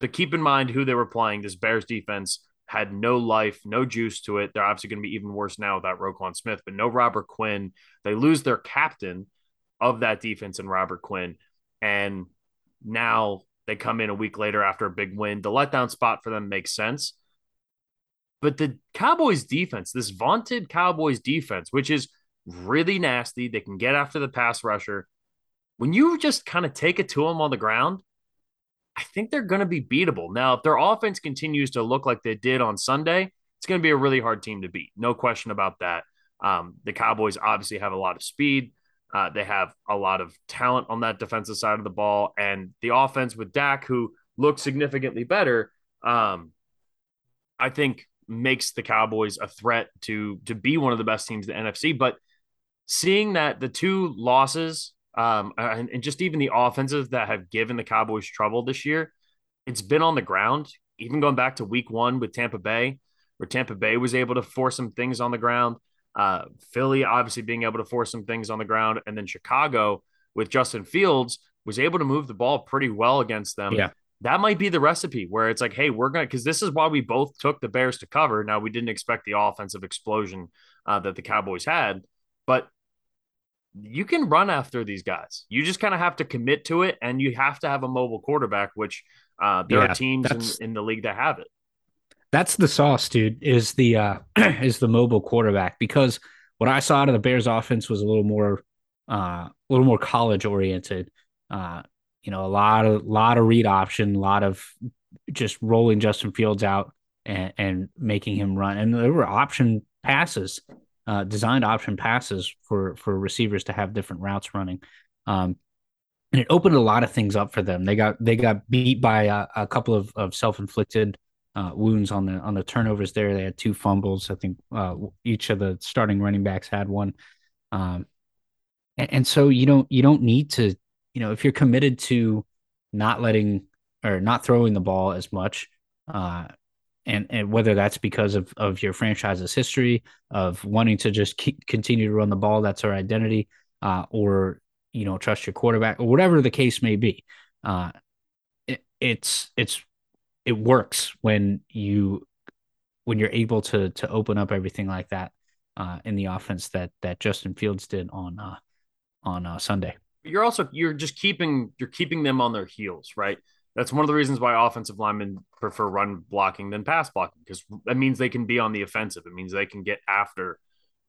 but keep in mind who they were playing. This Bears defense had no life, no juice to it. They're obviously going to be even worse now without Roquan Smith, but no Robert Quinn. They lose their captain of that defense in Robert Quinn, and now they come in a week later after a big win. The letdown spot for them makes sense. But the Cowboys defense, this vaunted Cowboys defense, which is really nasty, they can get after the pass rusher. When you just kind of take it to them on the ground, I think they're going to be beatable. Now, if their offense continues to look like they did on Sunday, it's going to be a really hard team to beat. No question about that. The Cowboys obviously have a lot of speed. They have a lot of talent on that defensive side of the ball. And the offense with Dak, who looked significantly better, I think makes the Cowboys a threat to be one of the best teams in the NFC. But seeing that the 2 losses – and just even the offenses that have given the Cowboys trouble this year, it's been on the ground, even going back to week 1 with Tampa Bay, where Tampa Bay was able to force some things on the ground. Philly obviously being able to force some things on the ground. And then Chicago with Justin Fields was able to move the ball pretty well against them. Yeah. That might be the recipe where it's like, hey, we're going to, because this is why we both took the Bears to cover. Now, we didn't expect the offensive explosion that the Cowboys had, but you can run after these guys. You just kind of have to commit to it, and you have to have a mobile quarterback, which there are teams in the league that have it. That's the sauce, dude, is the mobile quarterback, because what I saw out of the Bears offense was a little more college oriented. A lot of read option, a lot of just rolling Justin Fields out and making him run. And there were option passes. Designed option passes for receivers to have different routes running. And it opened a lot of things up for them. They got beat by a couple of self-inflicted wounds on the turnovers there. They had 2 fumbles. I think each of the starting running backs had one. And so you don't need to, if you're committed to not letting or not throwing the ball as much, and whether that's because of your franchise's history of wanting to just continue to run the ball, that's our identity, or, trust your quarterback or whatever the case may be. It works when you're able to open up everything like that, in the offense that Justin Fields did on Sunday. You're keeping them on their heels, right? That's one of the reasons why offensive linemen prefer run blocking than pass blocking, because that means they can be on the offensive. It means they can get after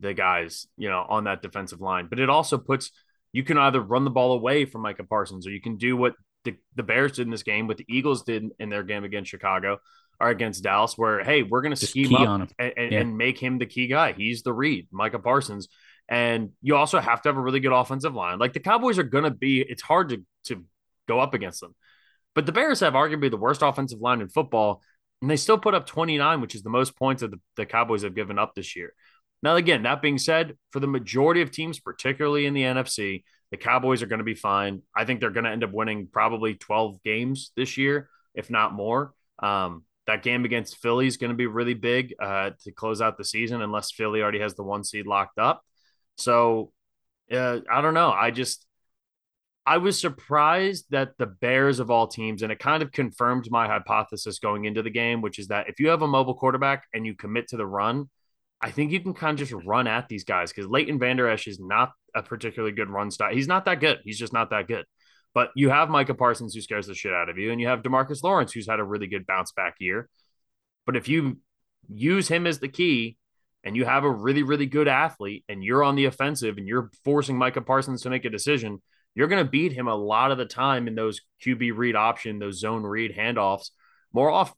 the guys, on that defensive line. But it also puts you can either run the ball away from Micah Parsons, or you can do what the Bears did in this game, what the Eagles did in their game against Chicago or against Dallas, where, hey, we're going to scheme up on him and make him the key guy. He's the read, Micah Parsons. And you also have to have a really good offensive line. Like, the Cowboys are going to be, it's hard to go up against them. But the Bears have arguably the worst offensive line in football, and they still put up 29, which is the most points that the Cowboys have given up this year. Now, again, that being said, for the majority of teams, particularly in the NFC, the Cowboys are going to be fine. I think they're going to end up winning probably 12 games this year, if not more. That game against Philly is going to be really big to close out the season, unless Philly already has the one seed locked up. So I don't know. I was surprised that the Bears of all teams, and it kind of confirmed my hypothesis going into the game, which is that if you have a mobile quarterback and you commit to the run, I think you can kind of just run at these guys, because Leighton Vander Esch is not a particularly good run style. He's not that good. He's just not that good. But you have Micah Parsons, who scares the shit out of you, and you have DeMarcus Lawrence, who's had a really good bounce back year. But if you use him as the key, and you have a really, really good athlete, and you're on the offensive, and you're forcing Micah Parsons to make a decision, you're going to beat him a lot of the time in those QB read option, those zone read handoffs,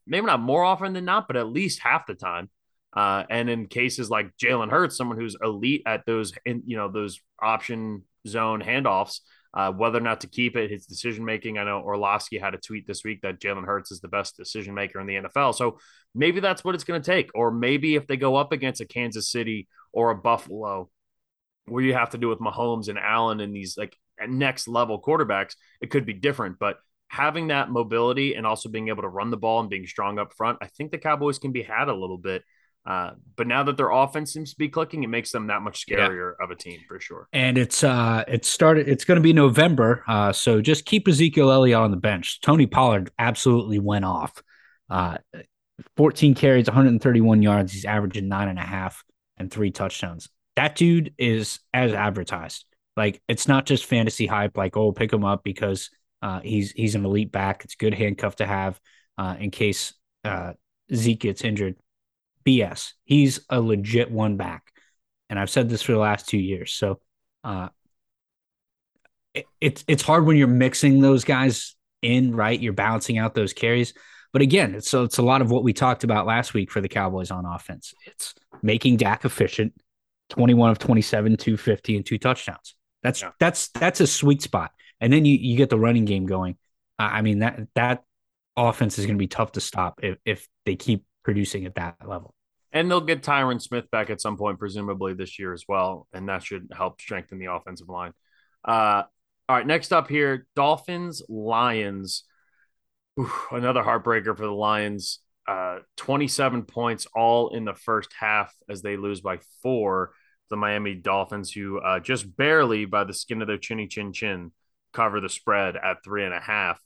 maybe not more often than not, but at least half the time. And in cases like Jalen Hurts, someone who's elite at those, those option zone handoffs, whether or not to keep it, his decision-making. I know Orlovsky had a tweet this week that Jalen Hurts is the best decision-maker in the NFL. So maybe that's what it's going to take. Or maybe if they go up against a Kansas City or a Buffalo, where you have to do with Mahomes and Allen and these like next-level quarterbacks, it could be different. But having that mobility and also being able to run the ball and being strong up front, I think the Cowboys can be had a little bit. But now that their offense seems to be clicking, it makes them that much scarier of a team for sure. And it's going to be November. So just keep Ezekiel Elliott on the bench. Tony Pollard absolutely went off, 14 carries, 131 yards. He's averaging 9.5 and 3 touchdowns. That dude is as advertised. Like, it's not just fantasy hype. Like, oh, pick him up because, he's an elite back. It's a good handcuff to have, in case, Zeke gets injured. BS. He's a legit one back. And I've said this for the last 2 years. So it's hard when you're mixing those guys in, right? You're balancing out those carries. But again, it's a lot of what we talked about last week for the Cowboys on offense. It's making Dak efficient, 21 of 27, 250 and 2 touchdowns. That's a sweet spot. And then you get the running game going. I mean, that offense is going to be tough to stop if they keep producing at that level. And they'll get Tyron Smith back at some point, presumably this year as well, and that should help strengthen the offensive line. All right, next up here, Dolphins, Lions. Oof, another heartbreaker for the Lions. 27 points all in the first half as they lose by 4. The Miami Dolphins, who just barely by the skin of their chinny-chin-chin cover the spread at 3.5.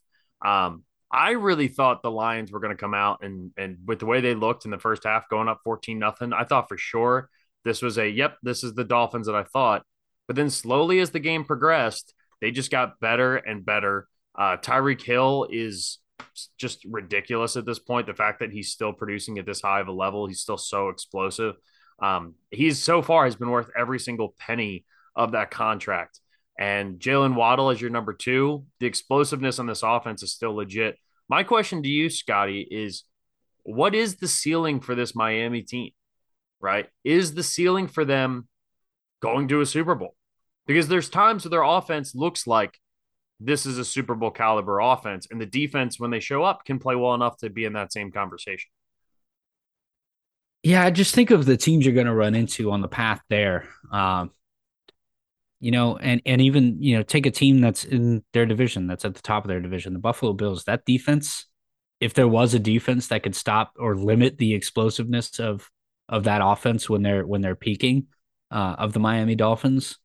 I really thought the Lions were going to come out and with the way they looked in the first half, going up 14-0, I thought for sure this was this is the Dolphins that I thought. But then slowly as the game progressed, they just got better and better. Tyreek Hill is just ridiculous at this point. The fact that he's still producing at this high of a level, he's still so explosive. He's so far has been worth every single penny of that contract. And Jaylen Waddle as your number 2. The explosiveness on this offense is still legit. My question to you, Scotty, is what is the ceiling for this Miami team, right? Is the ceiling for them going to a Super Bowl? Because there's times where their offense looks like this is a Super Bowl caliber offense, and the defense, when they show up, can play well enough to be in that same conversation. Yeah, I just think of the teams you're going to run into on the path there. And even, take a team that's in their division, that's at the top of their division, the Buffalo Bills, that defense, if there was a defense that could stop or limit the explosiveness of that offense when they're peaking of the Miami Dolphins,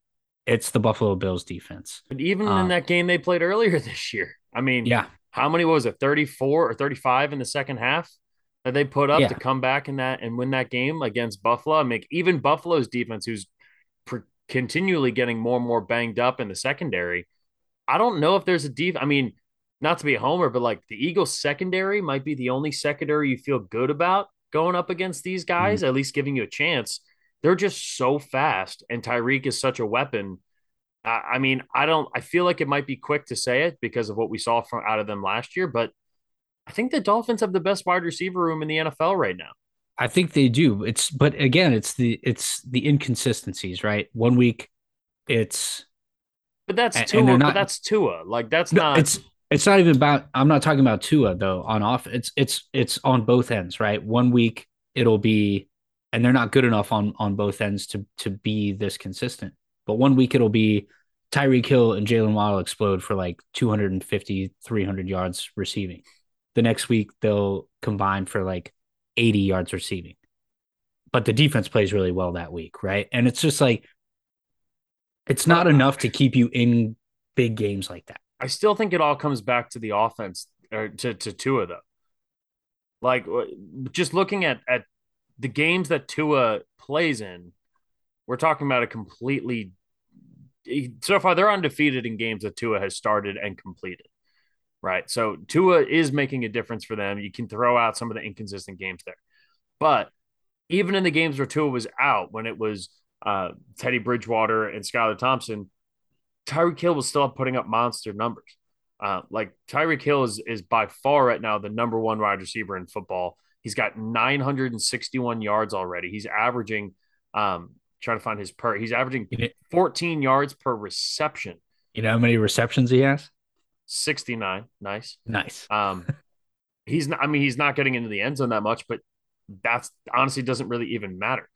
it's the Buffalo Bills defense. But even in that game they played earlier this year, I mean, how many was it, 34 or 35 in the second half that they put up to come back in that and win that game against Buffalo? Make even Buffalo's defense, who's continually getting more and more banged up in the secondary. I don't know if there's a I mean, not to be a homer, but like the Eagles secondary might be the only secondary you feel good about going up against these guys, at least giving you a chance. They're just so fast. And Tyreek is such a weapon. I mean, I don't, I feel like it might be quick to say it because of what we saw from out of them last year, but I think the Dolphins have the best wide receiver room in the NFL right now. I think they do. But again, it's the inconsistencies, right? 1 week it's, but that's Tua. Like it's not even about, I'm not talking about Tua though on off. It's on both ends, right? 1 week it'll be, and they're not good enough on both ends to be this consistent. But 1 week it'll be Tyreek Hill and Jaylen Waddle explode for like 250, 300 yards receiving. The next week they'll combine for like 80 yards receiving. But the defense plays really well that week, right? And it's just like, it's not enough to keep you in big games like that. I still think it all comes back to the offense, or to Tua though. Like just looking at the games that Tua plays in, we're talking about a completely – so far they're undefeated in games that Tua has started and completed, right? So Tua is making a difference for them. You can throw out some of the inconsistent games there. But even in the games where Tua was out, when it was Teddy Bridgewater and Skylar Thompson, Tyreek Hill was still putting up monster numbers. Like Tyreek Hill is by far right now the number one wide receiver in football. He's got 961 yards already. He's averaging he's averaging 14 yards per reception. You know how many receptions he has? 69. Nice. He's not getting into the end zone that much, but that's honestly doesn't really even matter.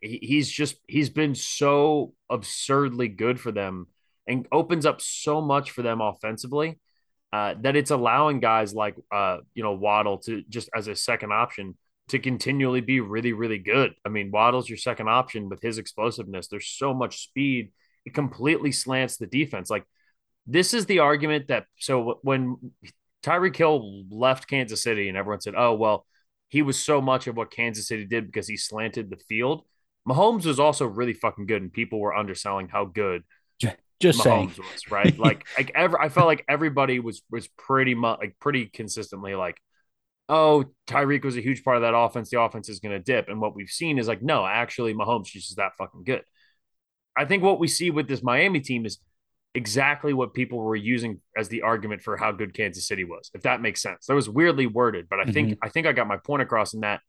He's been so absurdly good for them and opens up so much for them offensively that it's allowing guys like, Waddle to just as a second option to continually be really, really good. I mean, Waddle's your second option with his explosiveness. There's so much speed. It completely slants the defense. Like this is the argument that, so when Tyreek Hill left Kansas City and everyone said, oh, well, he was so much of what Kansas City did because he slanted the field. Mahomes was also really fucking good. And people were underselling how good just Mahomes saying. Was, right? I felt like everybody was pretty much pretty consistently like, oh, Tyreek was a huge part of that offense. The offense is going to dip. And what we've seen is like, no, actually, Mahomes is just that fucking good. I think what we see with this Miami team is exactly what people were using as the argument for how good Kansas City was, if that makes sense. That was weirdly worded, but I think I got my point across in that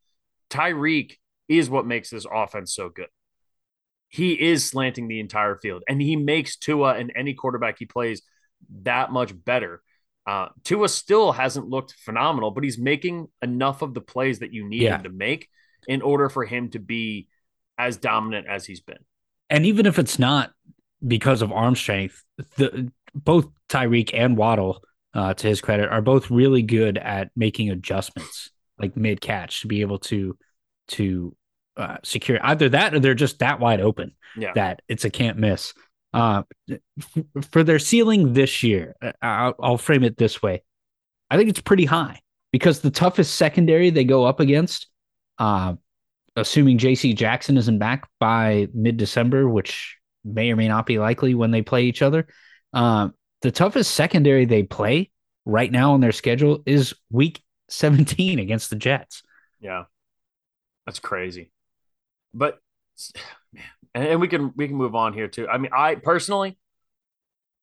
Tyreek is what makes this offense so good. He is slanting the entire field, and he makes Tua and any quarterback he plays that much better. Tua still hasn't looked phenomenal, but he's making enough of the plays that you need him to make in order for him to be as dominant as he's been. And even if it's not because of arm strength, both Tyreek and Waddle, to his credit, are both really good at making adjustments like mid-catch to be able to secure either that or they're just that wide open that it's a can't miss. For their ceiling this year, I'll frame it this way. I think it's pretty high because the toughest secondary they go up against, assuming JC Jackson isn't back by mid-December, which may or may not be likely when they play each other. The toughest secondary they play right now on their schedule is week 17 against the Jets. Yeah, that's crazy. But man, and we can move on here too. I mean, I personally,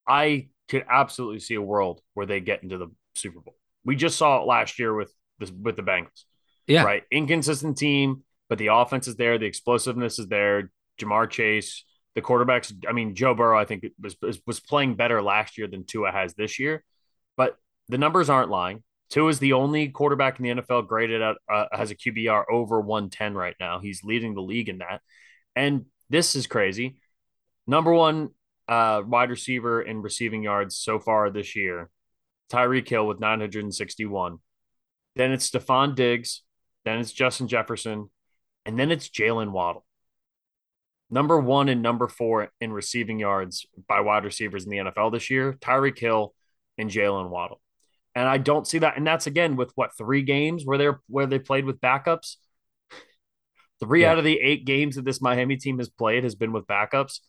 I could absolutely see a world where they get into the Super Bowl. We just saw it last year with the Bengals. Yeah, right. Inconsistent team, but the offense is there, the explosiveness is there. Jamar Chase, the quarterbacks. I mean, Joe Burrow, I think was playing better last year than Tua has this year, but the numbers aren't lying. Tua is the only quarterback in the NFL graded at has a QBR over 110 right now. He's leading the league in that, and this is crazy. Number one wide receiver in receiving yards so far this year, Tyreek Hill with 961. Then it's Stephon Diggs. Then it's Justin Jefferson. And then it's Jaylen Waddle. Number one and number four in receiving yards by wide receivers in the NFL this year, Tyreek Hill and Jaylen Waddle. And I don't see that. And that's, again, with what, 3 games where they played with backups? 3 out of the 8 games that this Miami team has played has been with backups.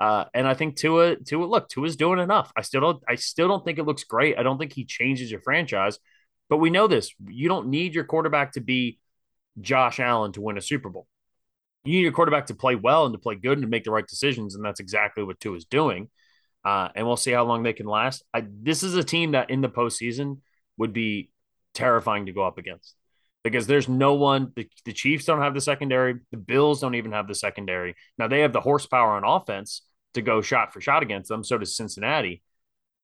And I think Tua's doing enough. I still don't think it looks great. I don't think he changes your franchise. But we know this. You don't need your quarterback to be Josh Allen to win a Super Bowl. you need your quarterback to play well and to play good and to make the right decisions, and that's exactly what Tua is doing. And we'll see how long they can last. This is a team that in the postseason would be terrifying to go up against because there's no one. The Chiefs don't have the secondary. The Bills don't even have the secondary. Now, they have the horsepower on offense to go shot for shot against them. So does Cincinnati.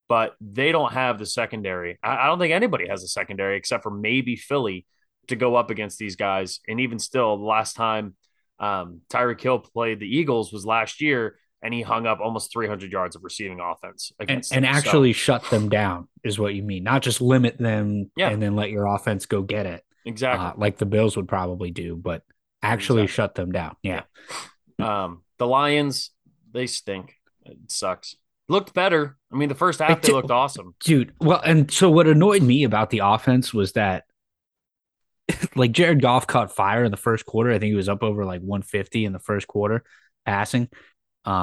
But they don't have the secondary. I don't think anybody has a secondary except for maybe Philly to go up against these guys. And even still, the last time Tyreek Hill played the Eagles was last year, and he hung up almost 300 yards of receiving offense against them. And actually shut them down is what you mean. Not just limit them and then let your offense go get it. Exactly. Like the Bills would probably do, but actually shut them down. Yeah. The Lions, they stink. It sucks. Looked better. I mean, the first half they looked awesome. Dude, well, and so what annoyed me about the offense was that like Jared Goff caught fire in the first quarter. I think he was up over like 150 in the first quarter passing. And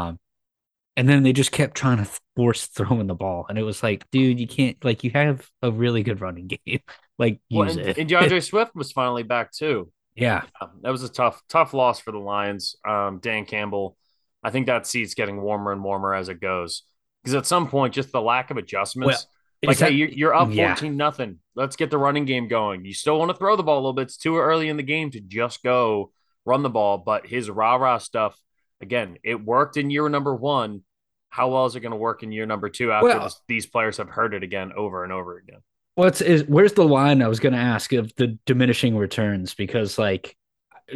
then they just kept trying to force throwing the ball. And it was like, dude, you can't, like, you have a really good running game. Like, use it. And DeAndre Swift was finally back too. Yeah. That was a tough loss for the Lions. Dan Campbell, I think that seat's getting warmer and warmer as it goes. Because at some point, just the lack of adjustments, hey, you're up 14-0. Let's get the running game going. You still want to throw the ball a little bit. It's too early in the game to just go run the ball. But his rah-rah stuff, again, it worked in year number one. How well is it going to work in year number two after these players have heard it again over and over again? Where's the line I was going to ask of the diminishing returns? Because, like,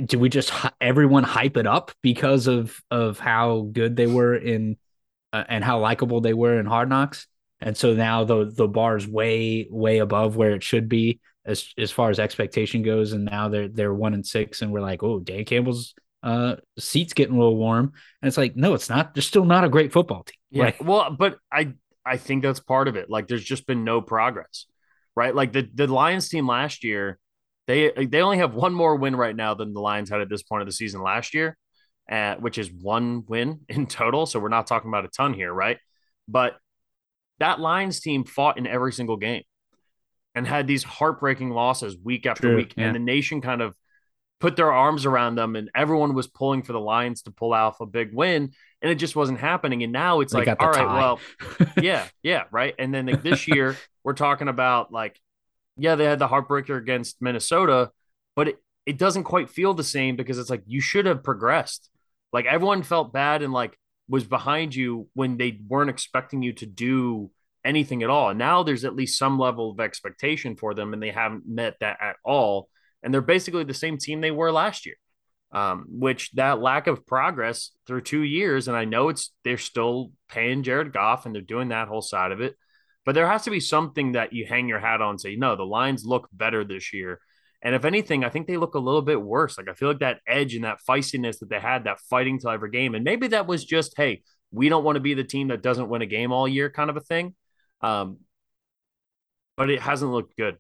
do we just everyone hype it up because of how good they were in and how likable they were in Hard Knocks? And so now the bar is way, way above where it should be as far as expectation goes. And now they're 1-6, and we're like, oh, Dan Campbell's seat's getting a little warm. And it's like, no, it's not. They're still not a great football team. Yeah. Like, well, but I think that's part of it. Like, there's just been no progress, right? Like the Lions team last year, they only have one more win right now than the Lions had at this point of the season last year, which is one win in total. So we're not talking about a ton here, right? But that Lions team fought in every single game and had these heartbreaking losses week after week. Yeah. And the nation kind of put their arms around them, and everyone was pulling for the Lions to pull off a big win, and it just wasn't happening. And now it's like, all right, well, yeah, right. And then like, this year we're talking about like, yeah, they had the heartbreaker against Minnesota, but it doesn't quite feel the same because it's like you should have progressed. Like everyone felt bad and like was behind you when they weren't expecting you to do anything at all. And now there's at least some level of expectation for them, and they haven't met that at all. And they're basically the same team they were last year, which that lack of progress through 2 years. And I know they're still paying Jared Goff and they're doing that whole side of it, but there has to be something that you hang your hat on and say, no, the Lions look better this year. And if anything, I think they look a little bit worse. Like I feel like that edge and that feistiness that they had, that fighting till every game. And maybe that was just, hey, we don't want to be the team that doesn't win a game all year kind of a thing. But it hasn't looked good.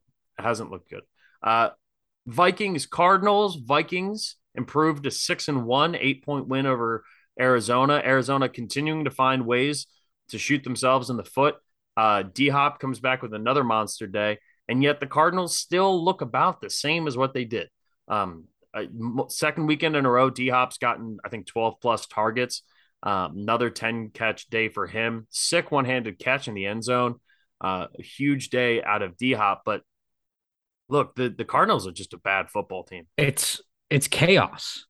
Vikings improved to 6-1, 8-point win over Arizona. Arizona continuing to find ways to shoot themselves in the foot. D-Hop comes back with another monster day, and yet the Cardinals still look about the same as what they did. Second weekend in a row, D-Hop's gotten, I think, 12-plus targets. Another 10-catch day for him. Sick one-handed catch in the end zone. A huge day out of D-Hop, but look, the Cardinals are just a bad football team. It's chaos.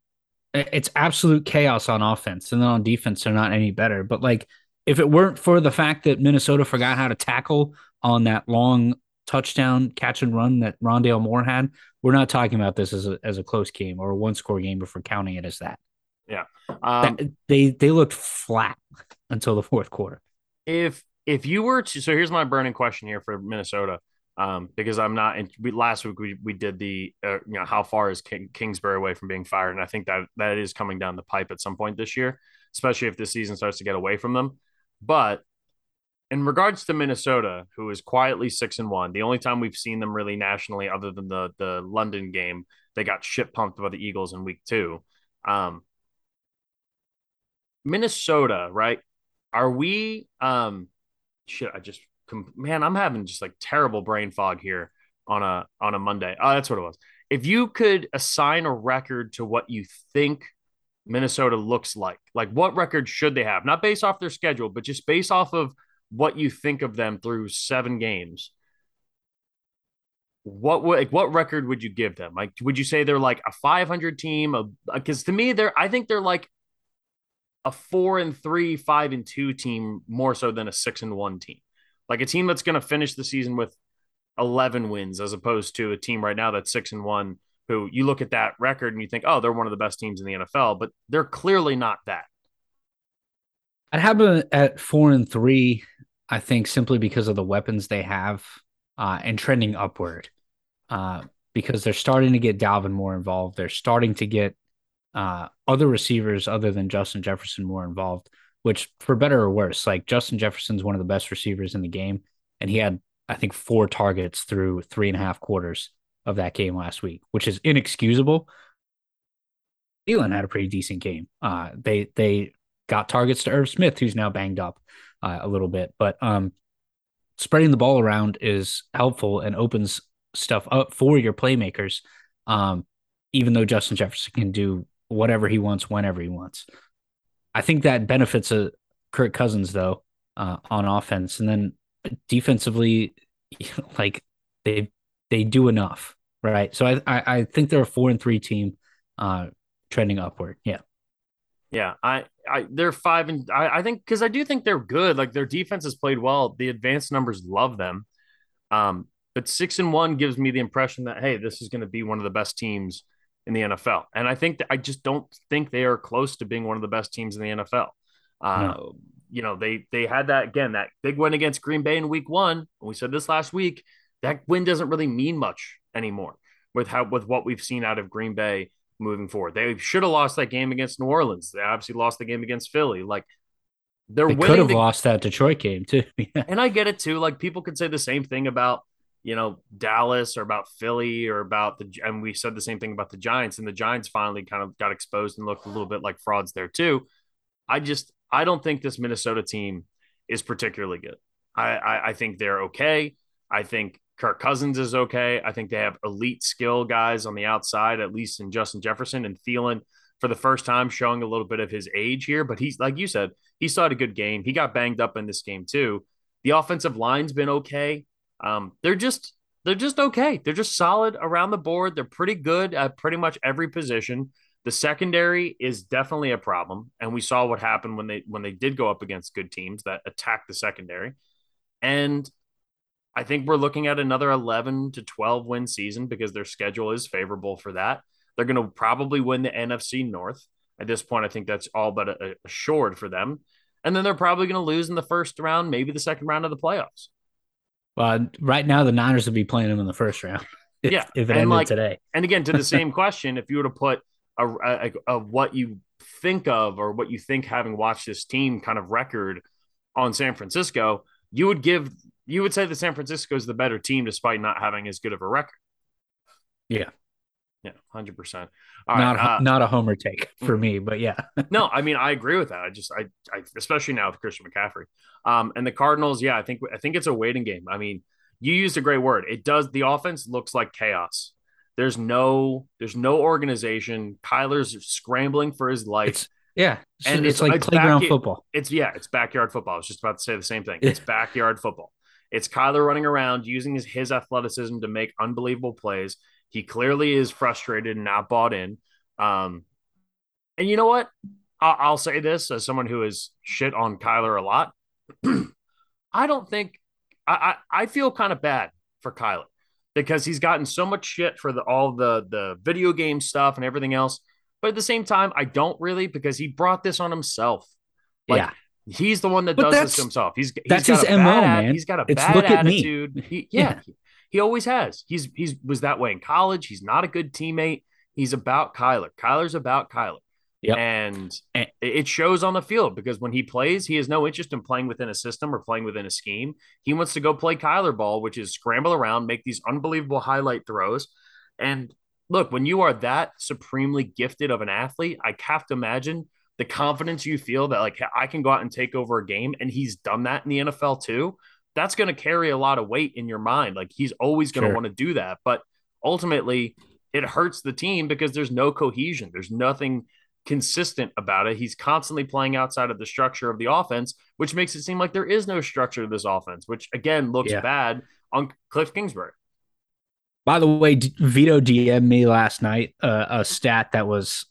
It's absolute chaos on offense. And then on defense, they're not any better. But, like, if it weren't for the fact that Minnesota forgot how to tackle on that long touchdown catch and run that Rondale Moore had, we're not talking about this as a close game or a one-score game if we're counting it as that. Yeah. They looked flat until the fourth quarter. If you were to – so here's my burning question here for Minnesota. Because I'm not, and last week we did the, how far is Kingsbury away from being fired? And I think that is coming down the pipe at some point this year, especially if this season starts to get away from them. But in regards to Minnesota, who is quietly 6-1, the only time we've seen them really nationally, other than the London game, they got shit pumped by the Eagles in week 2. Minnesota, right? Are we, man, I'm having just like terrible brain fog here on a Monday. Oh, that's what it was. If you could assign a record to what you think Minnesota looks like. Like, what record should they have? Not based off their schedule, but just based off of what you think of them through 7 games. What record would you give them? Like, would you say they're like a 500 team? Because to me, I think they're like a 4-3, 5-2 team more so than a 6-1 team. Like a team that's going to finish the season with 11 wins, as opposed to a team right now that's 6-1, who you look at that record and you think, oh, they're one of the best teams in the NFL, but they're clearly not that. I'd have it at 4-3, I think, simply because of the weapons they have and trending upward, because they're starting to get Dalvin more involved. They're starting to get other receivers other than Justin Jefferson more involved, which, for better or worse, like, Justin Jefferson's one of the best receivers in the game. And he had, I think, 4 targets through 3.5 quarters of that game last week, which is inexcusable. Elon had a pretty decent game. They got targets to Irv Smith, who's now banged up a little bit, but spreading the ball around is helpful and opens stuff up for your playmakers. Even though Justin Jefferson can do whatever he wants, whenever he wants. I think that benefits Kirk Cousins, though, on offense. And then defensively, like, they do enough, right? So I think they're a 4-3 team, trending upward. Yeah. They're 5-, I think, because I do think they're good. Like, their defense has played well. The advanced numbers love them. But 6-1 gives me the impression that, hey, this is going to be one of the best teams in the NFL. And I think that I just don't think they are close to being one of the best teams in the NFL. No. You know, they had that big win against Green Bay in week 1. And we said this last week, that win doesn't really mean much anymore with what we've seen out of Green Bay moving forward. They should have lost that game against New Orleans. They obviously lost the game against Philly. Like, they could have lost that Detroit game too. And I get it too. Like, people could say the same thing about, you know, Dallas or about Philly or about and we said the same thing about the Giants, and the Giants finally kind of got exposed and looked a little bit like frauds there too. I don't think this Minnesota team is particularly good. I think they're okay. I think Kirk Cousins is okay. I think they have elite skill guys on the outside, at least in Justin Jefferson and Thielen, for the first time showing a little bit of his age here. But he's, like you said, he still had a good game. He got banged up in this game too. The offensive line's been okay. They're just okay. They're just solid around the board. They're pretty good at pretty much every position. The secondary is definitely a problem, and we saw what happened when they did go up against good teams that attacked the secondary. And I think we're looking at another 11 to 12 win season because their schedule is favorable for that. They're going to probably win the NFC North. At this point, I think that's all but assured for them. And then they're probably going to lose in the first round, maybe the second round of the playoffs. Well, right now the Niners would be playing them in the first round. If it ended today. And again, to the same question, if you were to put a what you think of or what you think having watched this team kind of record on San Francisco, you would say that San Francisco is the better team despite not having as good of a record. Yeah, 100%. Not a homer take for me, but yeah. No, I mean, I agree with that. I especially now with Christian McCaffrey, and the Cardinals. Yeah, I think it's a waiting game. I mean, you used a great word. It does. The offense looks like chaos. There's no organization. Kyler's scrambling for his life. It's like playground football. It's backyard football. I was just about to say the same thing. It's backyard football. It's Kyler running around using his athleticism to make unbelievable plays. He clearly is frustrated and not bought in. And you know what? I'll say this as someone who has shit on Kyler a lot. I don't think I feel kind of bad for Kyler because he's gotten so much shit for all the video game stuff and everything else. But at the same time, I don't really, because he brought this on himself. Like, yeah. He's the one that does this himself. That's his MO, man. He's got a bad attitude. He always has. He was that way in college. He's not a good teammate. He's about Kyler. Kyler's about Kyler. Yep. And it shows on the field because when he plays, he has no interest in playing within a system or playing within a scheme. He wants to go play Kyler ball, which is scramble around, make these unbelievable highlight throws. And look, when you are that supremely gifted of an athlete, I have to imagine the confidence you feel that, like, I can go out and take over a game, and he's done that in the NFL too. That's going to carry a lot of weight in your mind. Like, he's always going to want to do that. But ultimately, it hurts the team because there's no cohesion. There's nothing consistent about it. He's constantly playing outside of the structure of the offense, which makes it seem like there is no structure to this offense, which again looks bad on Kliff Kingsbury. By the way, Vito DM'd me last night a stat that was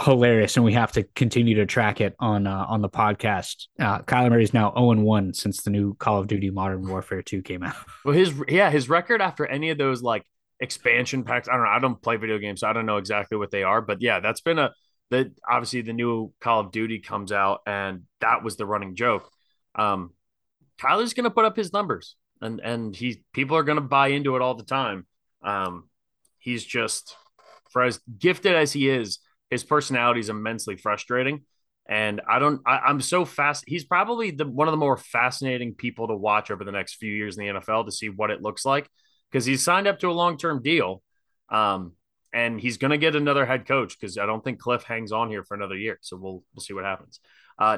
hilarious, and we have to continue to track it on the podcast. Kyler Murray is now 0-1 since the new Call of Duty Modern Warfare 2 came out. Well, his record after any of those like expansion packs, I don't know. I don't play video games, so I don't know exactly what they are. But yeah, that's been obviously the new Call of Duty comes out, and that was the running joke. Kyler's going to put up his numbers, and people are going to buy into it all the time. He's just, for as gifted as he is, his personality is immensely frustrating. And I'm so fast. He's probably one of the more fascinating people to watch over the next few years in the NFL to see what it looks like, because he's signed up to a long-term deal. And he's going to get another head coach, because I don't think Kliff hangs on here for another year. So we'll see what happens.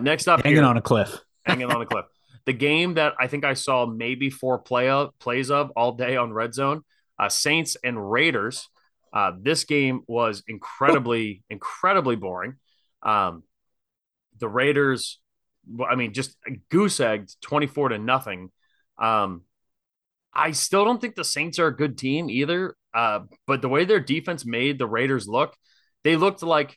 Next up, hanging on a cliff. The game that I think I saw maybe four plays of all day on Red Zone, Saints and Raiders. This game was incredibly boring. The Raiders, I mean, just goose-egged 24-0. I still don't think the Saints are a good team either. But the way their defense made the Raiders look, they looked like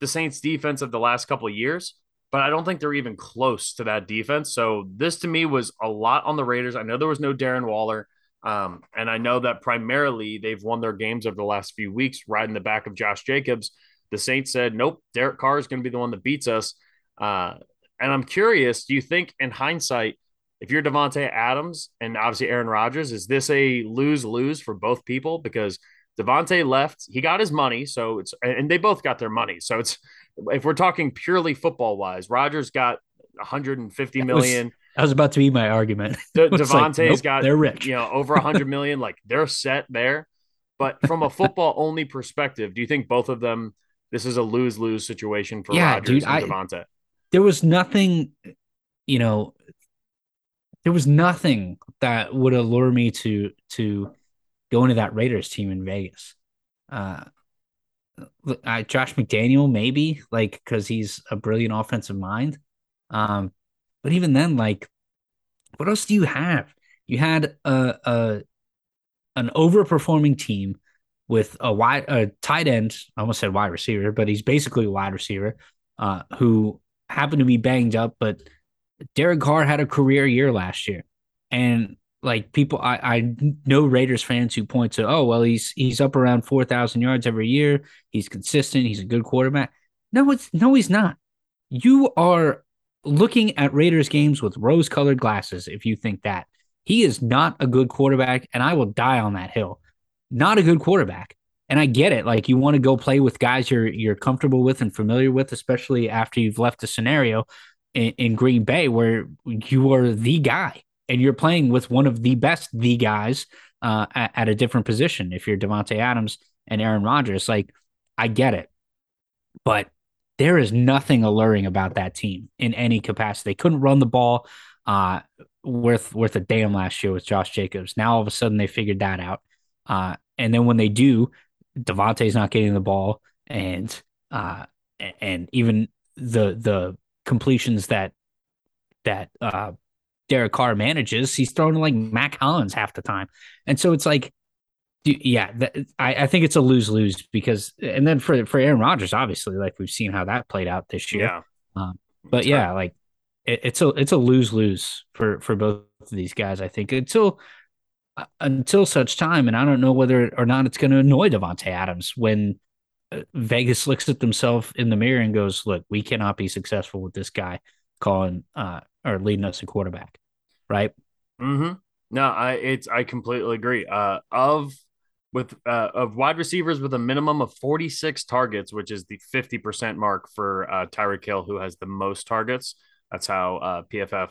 the Saints defense of the last couple of years, but I don't think they're even close to that defense. So this to me was a lot on the Raiders. I know there was no Darren Waller. And I know that primarily they've won their games over the last few weeks, riding the back of Josh Jacobs. The Saints said, nope, Derek Carr is going to be the one that beats us. And I'm curious, do you think in hindsight, if you're Devontae Adams and obviously Aaron Rodgers, is this a lose-lose for both people? Because Devontae left, he got his money. And they both got their money. So if we're talking purely football wise, Rodgers got $150 million. I was about to be my argument. Devontae's got, they're rich. Over $100 million, like they're set there. But from a football only perspective, do you think both of them, this is a lose-lose situation for Rodgers and Devontae? There was nothing, that would allure me to go into that Raiders team in Vegas. Josh McDaniel, maybe, because he's a brilliant offensive mind. But even then, what else do you have? You had an overperforming team with a tight end. I almost said wide receiver, but he's basically a wide receiver who happened to be banged up. But Derek Carr had a career year last year, and people, I know Raiders fans who point to, oh well, he's up around 4,000 yards every year. He's consistent. He's a good quarterback. No, he's not. You are looking at Raiders games with rose-colored glasses, if you think that. He is not a good quarterback, and I will die on that hill. Not a good quarterback, and I get it. You want to go play with guys you're comfortable with and familiar with, especially after you've left the scenario in Green Bay where you are the guy, and you're playing with one of the best the guys at a different position. If you're Devontae Adams and Aaron Rodgers, I get it, but there is nothing alluring about that team in any capacity. They couldn't run the ball worth a damn last year with Josh Jacobs. Now all of a sudden they figured that out. And then when they do, Devontae's not getting the ball, and even the completions that Derek Carr manages, he's throwing to Mac Hollins half the time. And so it's I think it's a lose-lose, because, and then for Aaron Rodgers, obviously, we've seen how that played out this year. Yeah. It's a lose-lose for both of these guys, I think, until such time. And I don't know whether or not it's going to annoy Devontae Adams when Vegas looks at themselves in the mirror and goes, look, we cannot be successful with this guy calling or leading us a quarterback. Right. Mm-hmm. No, I completely agree. Of wide receivers with a minimum of 46 targets, which is the 50% mark for Tyreek Hill, who has the most targets. That's how PFF,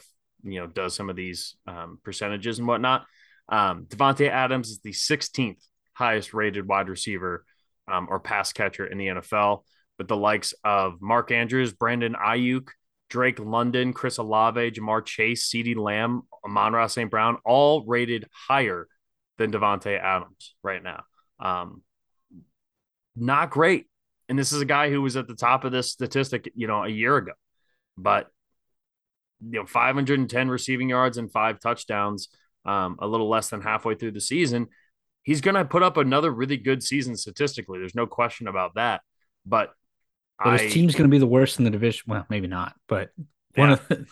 does some of these percentages and whatnot. Devontae Adams is the 16th highest rated wide receiver or pass catcher in the NFL, with the likes of Mark Andrews, Brandon Ayuk, Drake London, Chris Olave, Jamar Chase, CeeDee Lamb, Amon-Ra St. Brown, all rated higher than Devontae Adams right now. Not great And this is a guy who was at the top of this statistic, you know, a year ago. But, you know, 510 receiving yards and 5 touchdowns, a little less than halfway through the season. He's going to put up another really good season statistically. There's no question about that. But his team's going to be the worst in the division. Well, maybe not, but one of the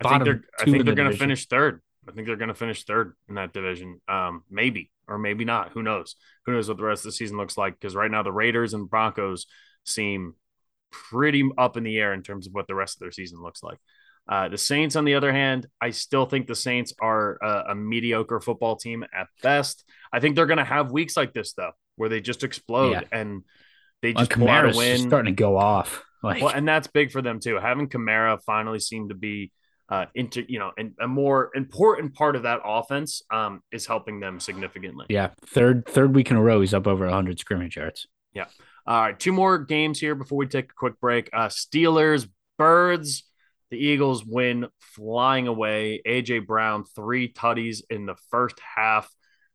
bottom. I think they're going to finish third. I think they're going to finish third in that division. Maybe or maybe not. Who knows? Who knows what the rest of the season looks like? Because right now the Raiders and Broncos seem pretty up in the air in terms of what the rest of their season looks like. The Saints, on the other hand, I still think the Saints are a mediocre football team at best. I think they're going to have weeks like this, though, where they just explode and they just pull out a win. Just starting to go off. Well, and that's big for them, too. Having Kamara finally seemed to be a more important part of that offense is helping them significantly. Yeah, third week in a row, he's up over 100 scrimmage yards. Yeah. All right, 2 more games here before we take a quick break. Steelers, Birds. The Eagles win flying away. AJ Brown, 3 tutties in the first half.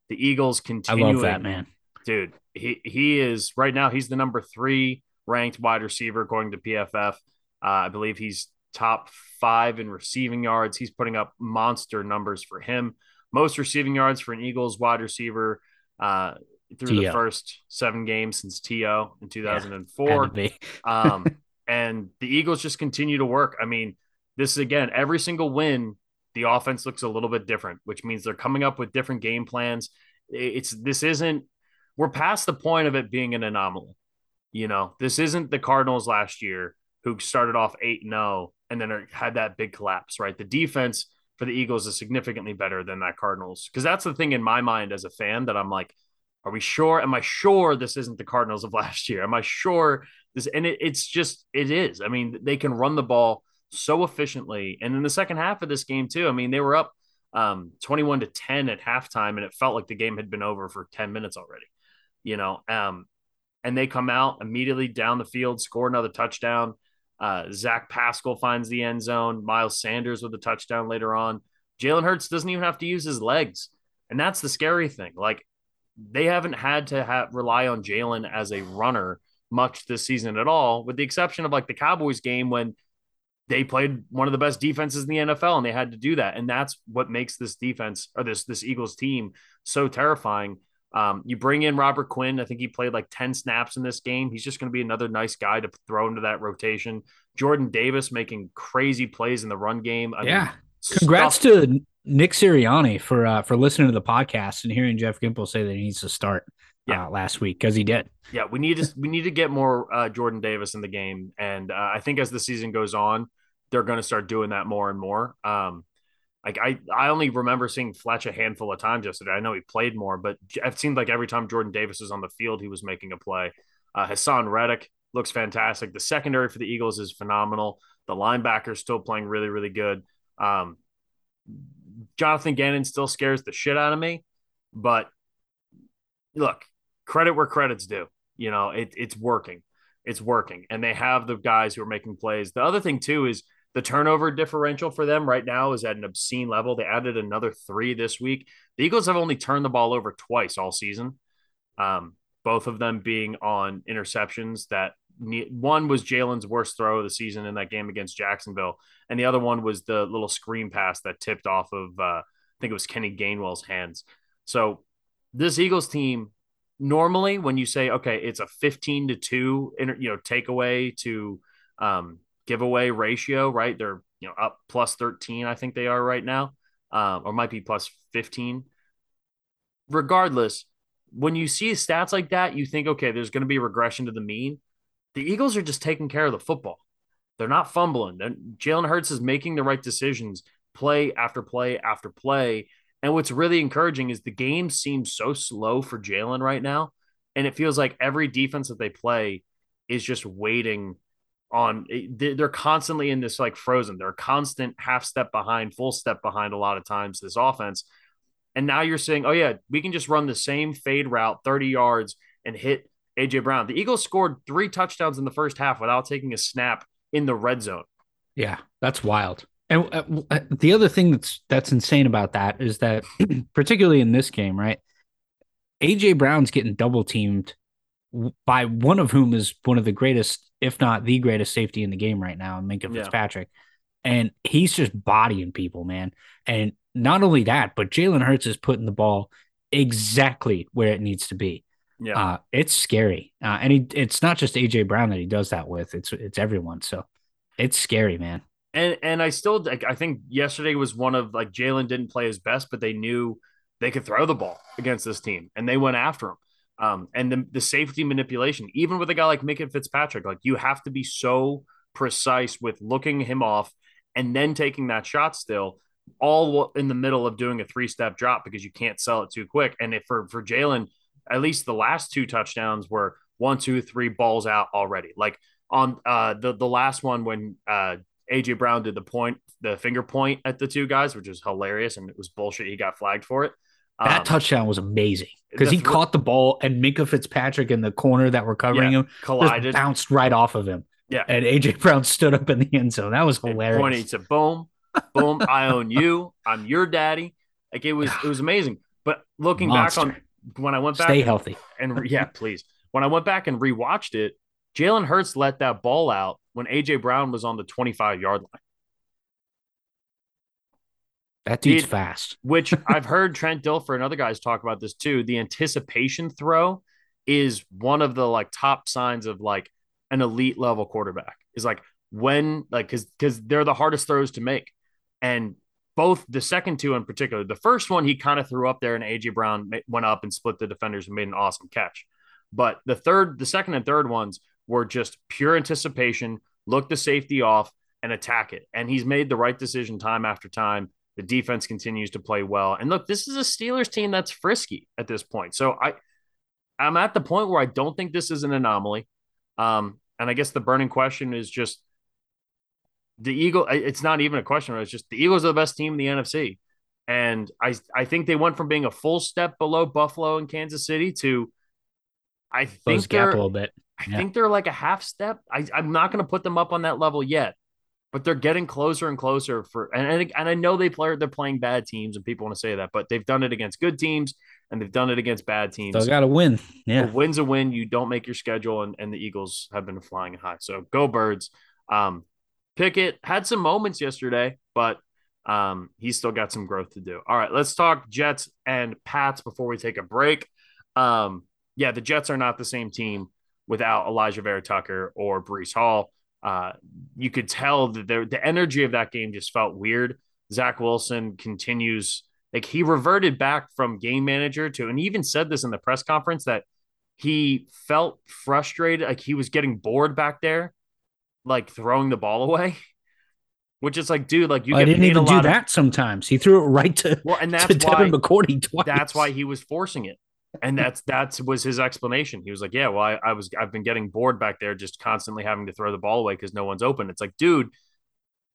The Eagles continue. I love that, man. Dude, he is right now. He's the number 3 ranked wide receiver according to PFF. I believe he's top 5 in receiving yards. He's putting up monster numbers for him. Most receiving yards for an Eagles wide receiver through the first 7 games since T.O. in 2004. And the Eagles just continue to work. I mean, this is, again, every single win, the offense looks a little bit different, which means they're coming up with different game plans. We're past the point of it being an anomaly. You know, this isn't the Cardinals last year who started off 8-0 and then had that big collapse, right? The defense for the Eagles is significantly better than that Cardinals. Because that's the thing in my mind as a fan that I'm like, are we sure? Am I sure this isn't the Cardinals of last year? Am I sure this? And it is. I mean, they can run the ball so efficiently. And in the second half of this game too, I mean, they were up 21-10 at halftime, and it felt like the game had been over for 10 minutes already, you know? And they come out immediately down the field, score another touchdown. Zach Pascal finds the end zone. Miles Sanders with a touchdown later on. Jalen Hurts doesn't even have to use his legs. And that's the scary thing. Like, they haven't had to rely on Jalen as a runner much this season at all, with the exception of like the Cowboys game when they played one of the best defenses in the NFL and they had to do that. And that's what makes this defense or this Eagles team so terrifying. You bring in Robert Quinn. I think he played like 10 snaps in this game. He's just going to be another nice guy to throw into that rotation. Jordan Davis making crazy plays in the run game. I mean, congrats to Nick Sirianni for listening to the podcast and hearing Jeff Gimple say that he needs to start last week, because he did. Yeah, we need to get more Jordan Davis in the game, and I think as the season goes on, they're going to start doing that more and more. Like I only remember seeing Fletch a handful of times yesterday. I know he played more, but it seemed like every time Jordan Davis was on the field, he was making a play. Hassan Reddick looks fantastic. The secondary for the Eagles is phenomenal. The linebackers still playing really, really good. Jonathan Gannon still scares the shit out of me, but look, credit where credit's due. You know, it's working, and they have the guys who are making plays. The other thing too is the turnover differential for them right now is at an obscene level. They added another 3 this week. The Eagles have only turned the ball over twice all season, both of them being on interceptions that one was Jalen's worst throw of the season in that game against Jacksonville. And the other one was the little screen pass that tipped off of, I think it was Kenny Gainwell's hands. So this Eagles team, normally when you say, okay, it's a 15-2, takeaway to giveaway ratio, right? They're, up plus 13. I think they are right now, or might be plus 15. Regardless, when you see stats like that, you think, okay, there's going to be regression to the mean. The Eagles are just taking care of the football. They're not fumbling. Jalen Hurts is making the right decisions, play after play after play. And what's really encouraging is the game seems so slow for Jalen right now. And it feels like every defense that they play is just waiting on. They're constantly in this like frozen. They're a constant half step behind, full step behind a lot of times this offense. And now you're saying, oh yeah, we can just run the same fade route 30 yards and hit AJ Brown. The Eagles scored 3 touchdowns in the first half without taking a snap in the red zone. Yeah, that's wild. And the other thing that's insane about that is that, particularly in this game, right? AJ Brown's getting double teamed by one of whom is one of the greatest, if not the greatest safety in the game right now, Minkah Fitzpatrick. And he's just bodying people, man. And not only that, but Jalen Hurts is putting the ball exactly where it needs to be. It's scary. And it's not just AJ Brown that he does that with. It's everyone. So it's scary, man. And I still, I think yesterday was one of, like, Jalen didn't play his best, but they knew they could throw the ball against this team, and they went after him. And the safety manipulation, even with a guy like Minkah Fitzpatrick, like, you have to be so precise with looking him off and then taking that shot still, all in the middle of doing a three-step drop because you can't sell it too quick. And if for Jalen, at least the last two touchdowns were 1, 2, 3 balls out already. Like on the last one when AJ Brown did the finger point at the two guys, which is hilarious, and it was bullshit. He got flagged for it. That touchdown was amazing because he caught the ball, and Minkah Fitzpatrick in the corner that were covering him collided, bounced right off of him. Yeah, and AJ Brown stood up in the end zone. That was hilarious. Pointing to boom, boom. I own you. I'm your daddy. Like it was amazing. But looking back on. When I went back, stay healthy, and please. When I went back and rewatched it, Jalen Hurts let that ball out when AJ Brown was on the 25-yard line. That dude's fast. Which I've heard Trent Dilfer and other guys talk about this too. The anticipation throw is one of the top signs of an elite level quarterback. Is because they're the hardest throws to make, and both the second two in particular. The first one, he kind of threw up there, and A.J. Brown went up and split the defenders and made an awesome catch. But the second and third ones were just pure anticipation, look the safety off, and attack it. And he's made the right decision time after time. The defense continues to play well. And look, this is a Steelers team that's frisky at this point. So I'm at the point where I don't think this is an anomaly. And I guess the burning question is just, the Eagles, it's not even a question. It's just the Eagles are the best team in the NFC. And I think they went from being a full step below Buffalo and Kansas City to, I think they're a little bit. I think they're like a half step. I'm not going to put them up on that level yet, but they're getting closer and closer and I know they're playing bad teams and people want to say that, but they've done it against good teams and they've done it against bad teams. Still got to win. Yeah. A win's a win. You don't make your schedule, and the Eagles have been flying high. So go Birds. Pickett had some moments yesterday, but he's still got some growth to do. All right, let's talk Jets and Pats before we take a break. The Jets are not the same team without Elijah Vera Tucker or Breece Hall. You could tell that the energy of that game just felt weird. Zach Wilson continues. He reverted back from game manager to, and he even said this in the press conference, that he felt frustrated. He was getting bored back there, throwing the ball away, which is dude, you get didn't paid even a lot do that. Sometimes he threw it right to Devin McCourty twice. That's why he was forcing it, and that was his explanation. He was like, "Yeah, well, I've been getting bored back there, just constantly having to throw the ball away because no one's open." It's dude,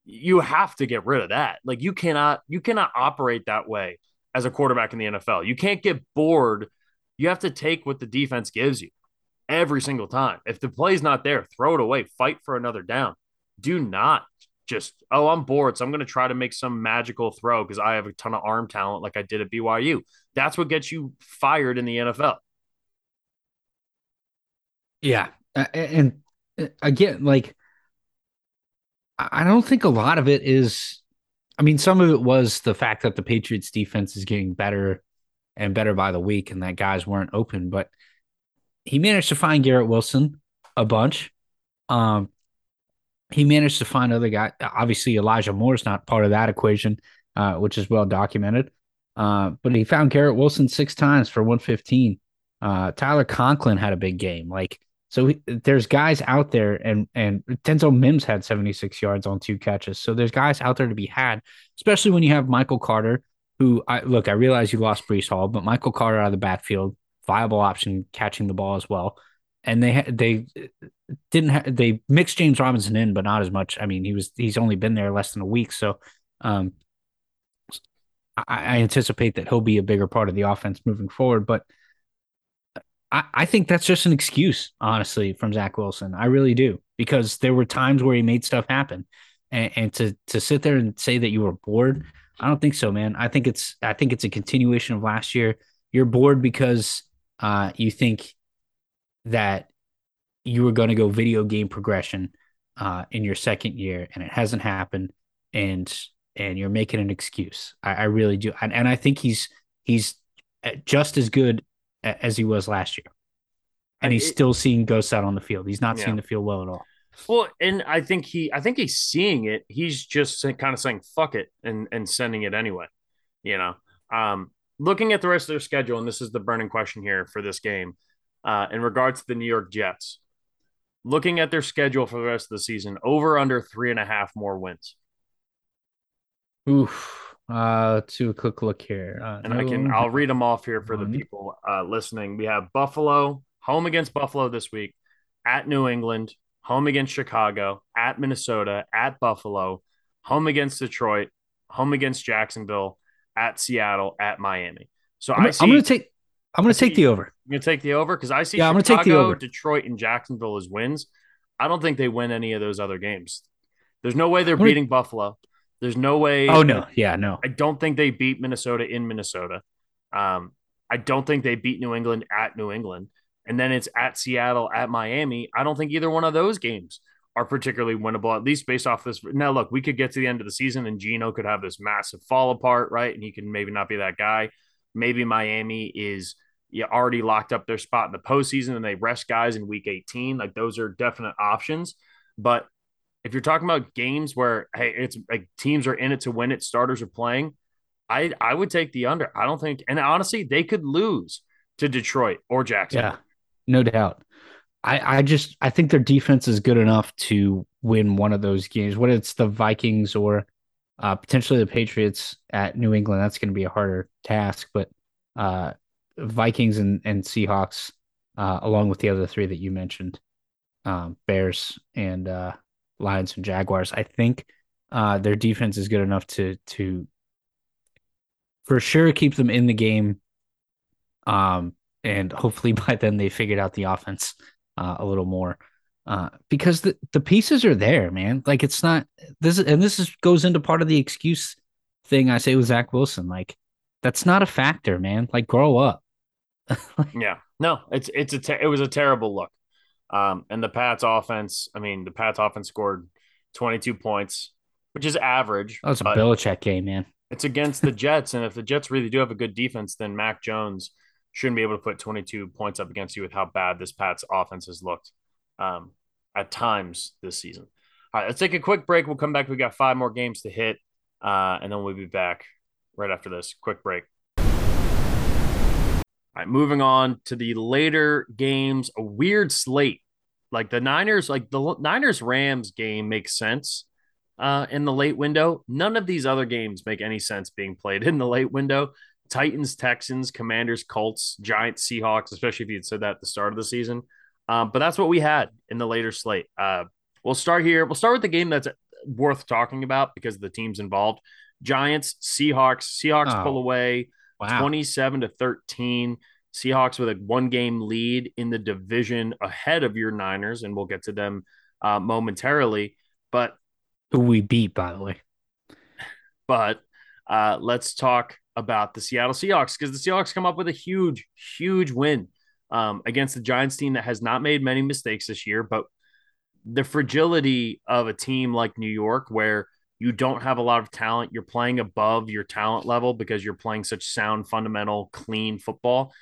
you have to get rid of that. You cannot operate that way as a quarterback in the NFL. You can't get bored. You have to take what the defense gives you. Every single time. If the play's not there, throw it away. Fight for another down. Do not just, I'm bored, so I'm going to try to make some magical throw because I have a ton of arm talent like I did at BYU. That's what gets you fired in the NFL. Yeah. And again, I don't think a lot of it is, some of it was the fact that the Patriots defense is getting better and better by the week and that guys weren't open, but he managed to find Garrett Wilson a bunch. He managed to find other guys. Obviously, Elijah Moore's not part of that equation, which is well documented. But he found Garrett Wilson 6 times for 115. Tyler Conklin had a big game. There's guys out there, and Denzel Mims had 76 yards on 2 catches. So there's guys out there to be had, especially when you have Michael Carter, who I realize you lost Breece Hall, but Michael Carter out of the backfield, viable option catching the ball as well, and they mixed James Robinson in, but not as much. He's only been there less than a week, so I anticipate that he'll be a bigger part of the offense moving forward. But I think that's just an excuse, honestly, from Zach Wilson. I really do, because there were times where he made stuff happen, and to sit there and say that you were bored, I don't think so, man. I think it's a continuation of last year. You're bored because you think that you were going to go video game progression in your second year, and it hasn't happened, and you're making an excuse. I really do. And I think he's just as good as he was last year. And he's still seeing ghosts out on the field. He's not seeing the field well at all. Well, and I think he's seeing it. He's just kind of saying, fuck it, and sending it anyway, you know. Looking at the rest of their schedule, and this is the burning question here for this game, in regards to the New York Jets, looking at their schedule for the rest of the season, over under 3.5 more wins. Oof. Let's do a quick look here. I'll read them off here for the people listening. We have Buffalo, home against Buffalo this week, at New England, home against Chicago, at Minnesota, at Buffalo, home against Detroit, home against Jacksonville, at Seattle, at Miami. So I'm going to take the over. You're going to take the over? Because I see Chicago, Detroit, and Jacksonville as wins. I don't think they win any of those other games. There's no way they're beating Buffalo. There's no way. Oh, no. Yeah, no. I don't think they beat Minnesota in Minnesota. I don't think they beat New England at New England. And then it's at Seattle, at Miami. I don't think either one of those games are particularly winnable, at least based off this. Now, look, we could get to the end of the season and Geno could have this massive fall apart, right? And he can maybe not be that guy. Maybe Miami is already locked up their spot in the postseason and they rest guys in week 18. Like, those are definite options. But if you're talking about games where, hey, it's like teams are in it to win it, starters are playing, I would take the under. I don't think – and honestly, they could lose to Detroit or Jacksonville. Yeah, no doubt. I think their defense is good enough to win one of those games, whether it's the Vikings or potentially the Patriots at New England. That's going to be a harder task, but Vikings and Seahawks, along with the other three that you mentioned, Bears and Lions and Jaguars. I think their defense is good enough to for sure keep them in the game. And hopefully by then they figured out the offense a little more because the pieces are there, man. Like, it's not this, and goes into part of the excuse thing I say with Zach Wilson. Like, that's not a factor, man. Like, grow up. Yeah, no, it was a terrible look. And the Pats offense scored 22 points, which is average. That's a Belichick game, man. It's against the Jets. And if the Jets really do have a good defense, then Mac Jones shouldn't be able to put 22 points up against you with how bad this Pats offense has looked at times this season. All right, let's take a quick break. We'll come back. We've got 5 more games to hit, and then we'll be back right after this. Quick break. All right, moving on to the later games, a weird slate. The Niners-Rams game makes sense in the late window. None of these other games make any sense being played in the late window. Titans, Texans, Commanders, Colts, Giants, Seahawks, especially if you'd said that at the start of the season. But that's what we had in the later slate. We'll start here. We'll start with the game that's worth talking about because of the teams involved. Giants, Seahawks. Seahawks pull away 27-13. Seahawks with a 1-game lead in the division ahead of your Niners, and we'll get to them momentarily. But who we beat, by the way. But let's talk about the Seattle Seahawks, because the Seahawks come up with a huge, huge win against the Giants team that has not made many mistakes this year. But the fragility of a team like New York, where you don't have a lot of talent, you're playing above your talent level because you're playing such sound, fundamental, clean football.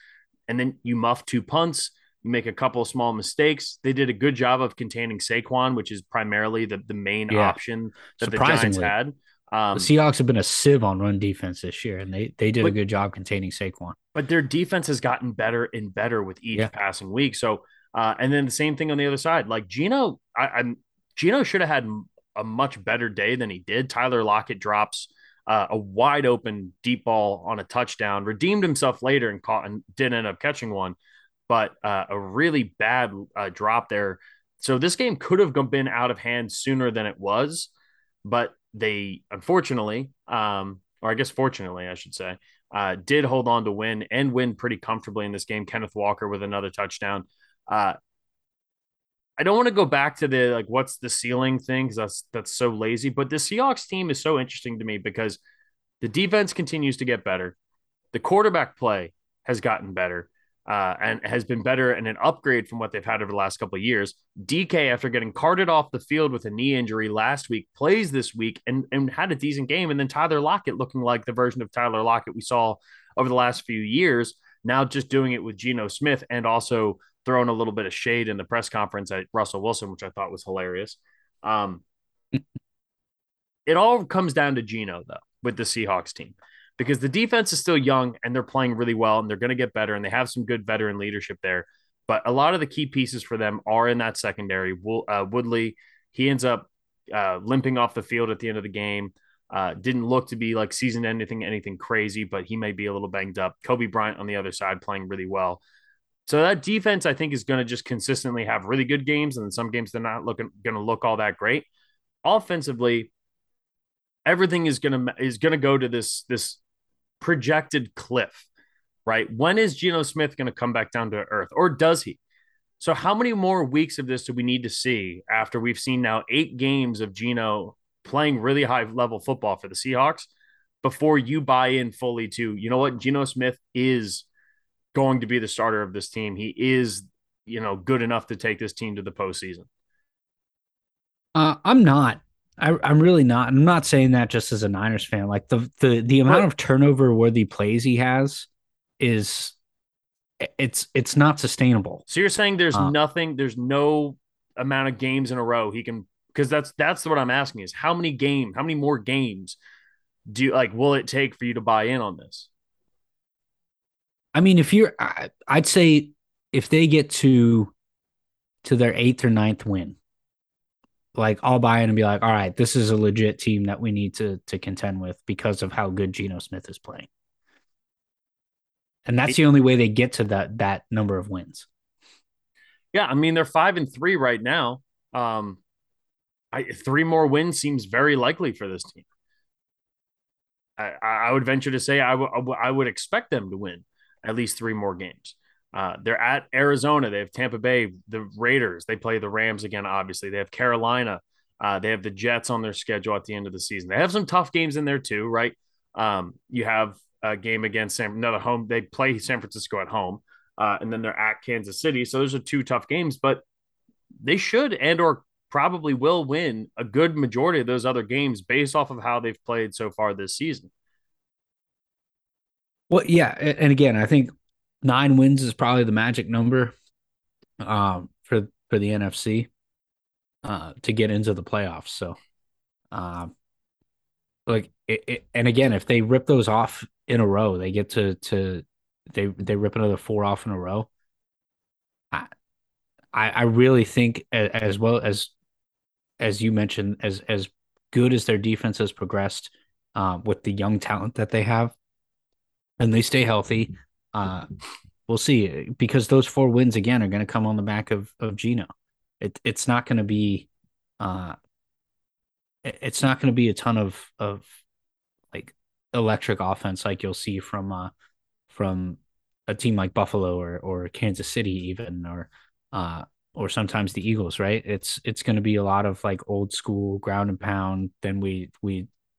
And then you muff 2 punts, you make a couple of small mistakes. They did a good job of containing Saquon, which is primarily the main option that the Giants had. The Seahawks have been a sieve on run defense this year, and they did a good job containing Saquon. But their defense has gotten better and better with each passing week. So, and then the same thing on the other side. Like, Geno should have had a much better day than he did. Tyler Lockett drops a wide open deep ball on a touchdown, redeemed himself later and caught and did end up catching one, but a really bad drop there. So this game could have been out of hand sooner than it was, but they unfortunately, or I guess fortunately, I should say, did hold on to win and win pretty comfortably in this game. Kenneth Walker with another touchdown. I don't want to go back to the what's the ceiling thing, because that's so lazy. But the Seahawks team is so interesting to me because the defense continues to get better. The quarterback play has gotten better. and has been better and an upgrade from what they've had over the last couple of years. DK, after getting carted off the field with a knee injury last week, plays this week and had a decent game. And then Tyler Lockett, looking like the version of Tyler Lockett we saw over the last few years, now just doing it with Geno Smith and also throwing a little bit of shade in the press conference at Russell Wilson, which I thought was hilarious. It all comes down to Geno, though, with the Seahawks team, because the defense is still young and they're playing really well and they're going to get better and they have some good veteran leadership there. But a lot of the key pieces for them are in that secondary. Woodley, he ends up limping off the field at the end of the game. Didn't look to be like seasoned anything crazy, but he may be a little banged up. Kobe Bryant on the other side playing really well. So that defense, I think, is going to just consistently have really good games, and in some games they're not going to look all that great. Offensively, everything is going to go to this projected cliff, right? When is Geno Smith going to come back down to earth, or does he? So how many more weeks of this do we need to see after we've seen now 8 games of Geno playing really high-level football for the Seahawks before you buy in fully to, you know what, Geno Smith is going to be the starter of this team. He is, good enough to take this team to the postseason. I'm not. I'm really not. I'm not saying that just as a Niners fan. Like the amount of turnover-worthy plays he has is it's not sustainable. So you're saying there's no amount of games in a row he can, because that's what I'm asking is how many more games do you, will it take for you to buy in on this? I mean, I'd say if they get to their 8th or 9th win, I'll buy in and be like, all right, this is a legit team that we need to contend with because of how good Geno Smith is playing. And that's the only way they get to that number of wins. Yeah. I mean, they're 5-3 right now. 3 more wins seems very likely for this team. I would venture to say I would expect them to win at least 3 more games. They're at Arizona. They have Tampa Bay, the Raiders. They play the Rams again, obviously. They have Carolina. They have the Jets on their schedule at the end of the season. They have some tough games in there too, right? You have a game against another home. They play San Francisco at home, and then they're at Kansas City. So those are 2 tough games, but they should and or probably will win a good majority of those other games based off of how they've played so far this season. Well, yeah, and again, I think 9 wins is probably the magic number for the NFC to get into the playoffs. So, and again, if they rip those off in a row, they get they rip another 4 off in a row. I really think, as well as you mentioned, as good as their defense has progressed with the young talent that they have, and they stay healthy, we'll see. Because those 4 wins, again, are going to come on the back of Geno. It's not going to be a ton of electric offense like you'll see from a team like Buffalo or Kansas City even, or sometimes the Eagles, right? It's going to be a lot of old school ground and pound. Then we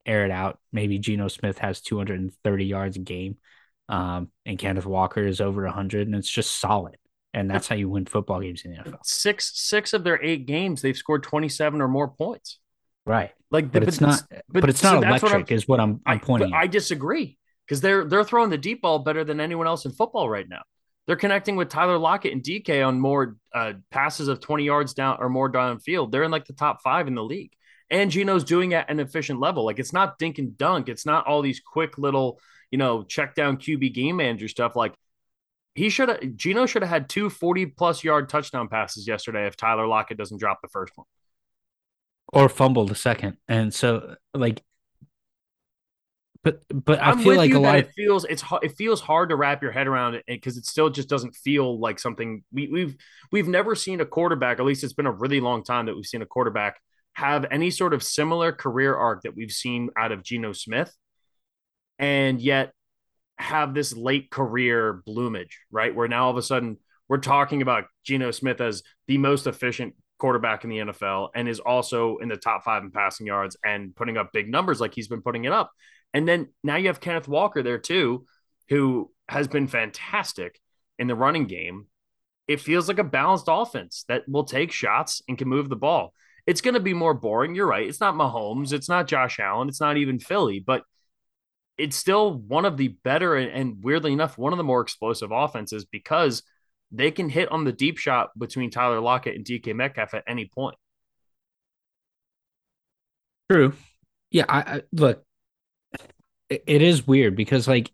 air it out. Maybe Geno Smith has 230 yards a game, and Kenneth Walker is over 100, and it's just solid. And that's how you win football games in the NFL. Six of their 8 games, they've scored 27 or more points. Right, but it's not electric. Is what I'm pointing at. I disagree, because they're throwing the deep ball better than anyone else in football right now. They're connecting with Tyler Lockett and DK on more passes of 20 yards down or more downfield. They're in the top 5 in the league. And Geno's doing it at an efficient level. It's not dink and dunk. It's not all these quick little, check down QB game manager stuff. Geno should have had 2 40-plus yard touchdown passes yesterday if Tyler Lockett doesn't drop the first one. Or fumble the second. And so, But I feel like a lot of it feels hard to wrap your head around it, because it still just doesn't feel like something we've never seen a quarterback, at least it's been a really long time that we've seen a quarterback have any sort of similar career arc that we've seen out of Geno Smith, and yet have this late career bloomage, right? Where now all of a sudden we're talking about Geno Smith as the most efficient quarterback in the NFL and is also in the top 5 in passing yards and putting up big numbers like he's been putting it up. And then now you have Kenneth Walker there too, who has been fantastic. in the running game, it feels like a balanced offense that will take shots and can move the ball. It's going to be more boring. You're right. It's not Mahomes. It's not Josh Allen. It's not even Philly, but it's still one of the better and weirdly enough, one of the more explosive offenses because they can hit on the deep shot between Tyler Lockett and DK Metcalf at any point. True. Yeah. I look, it is weird because like,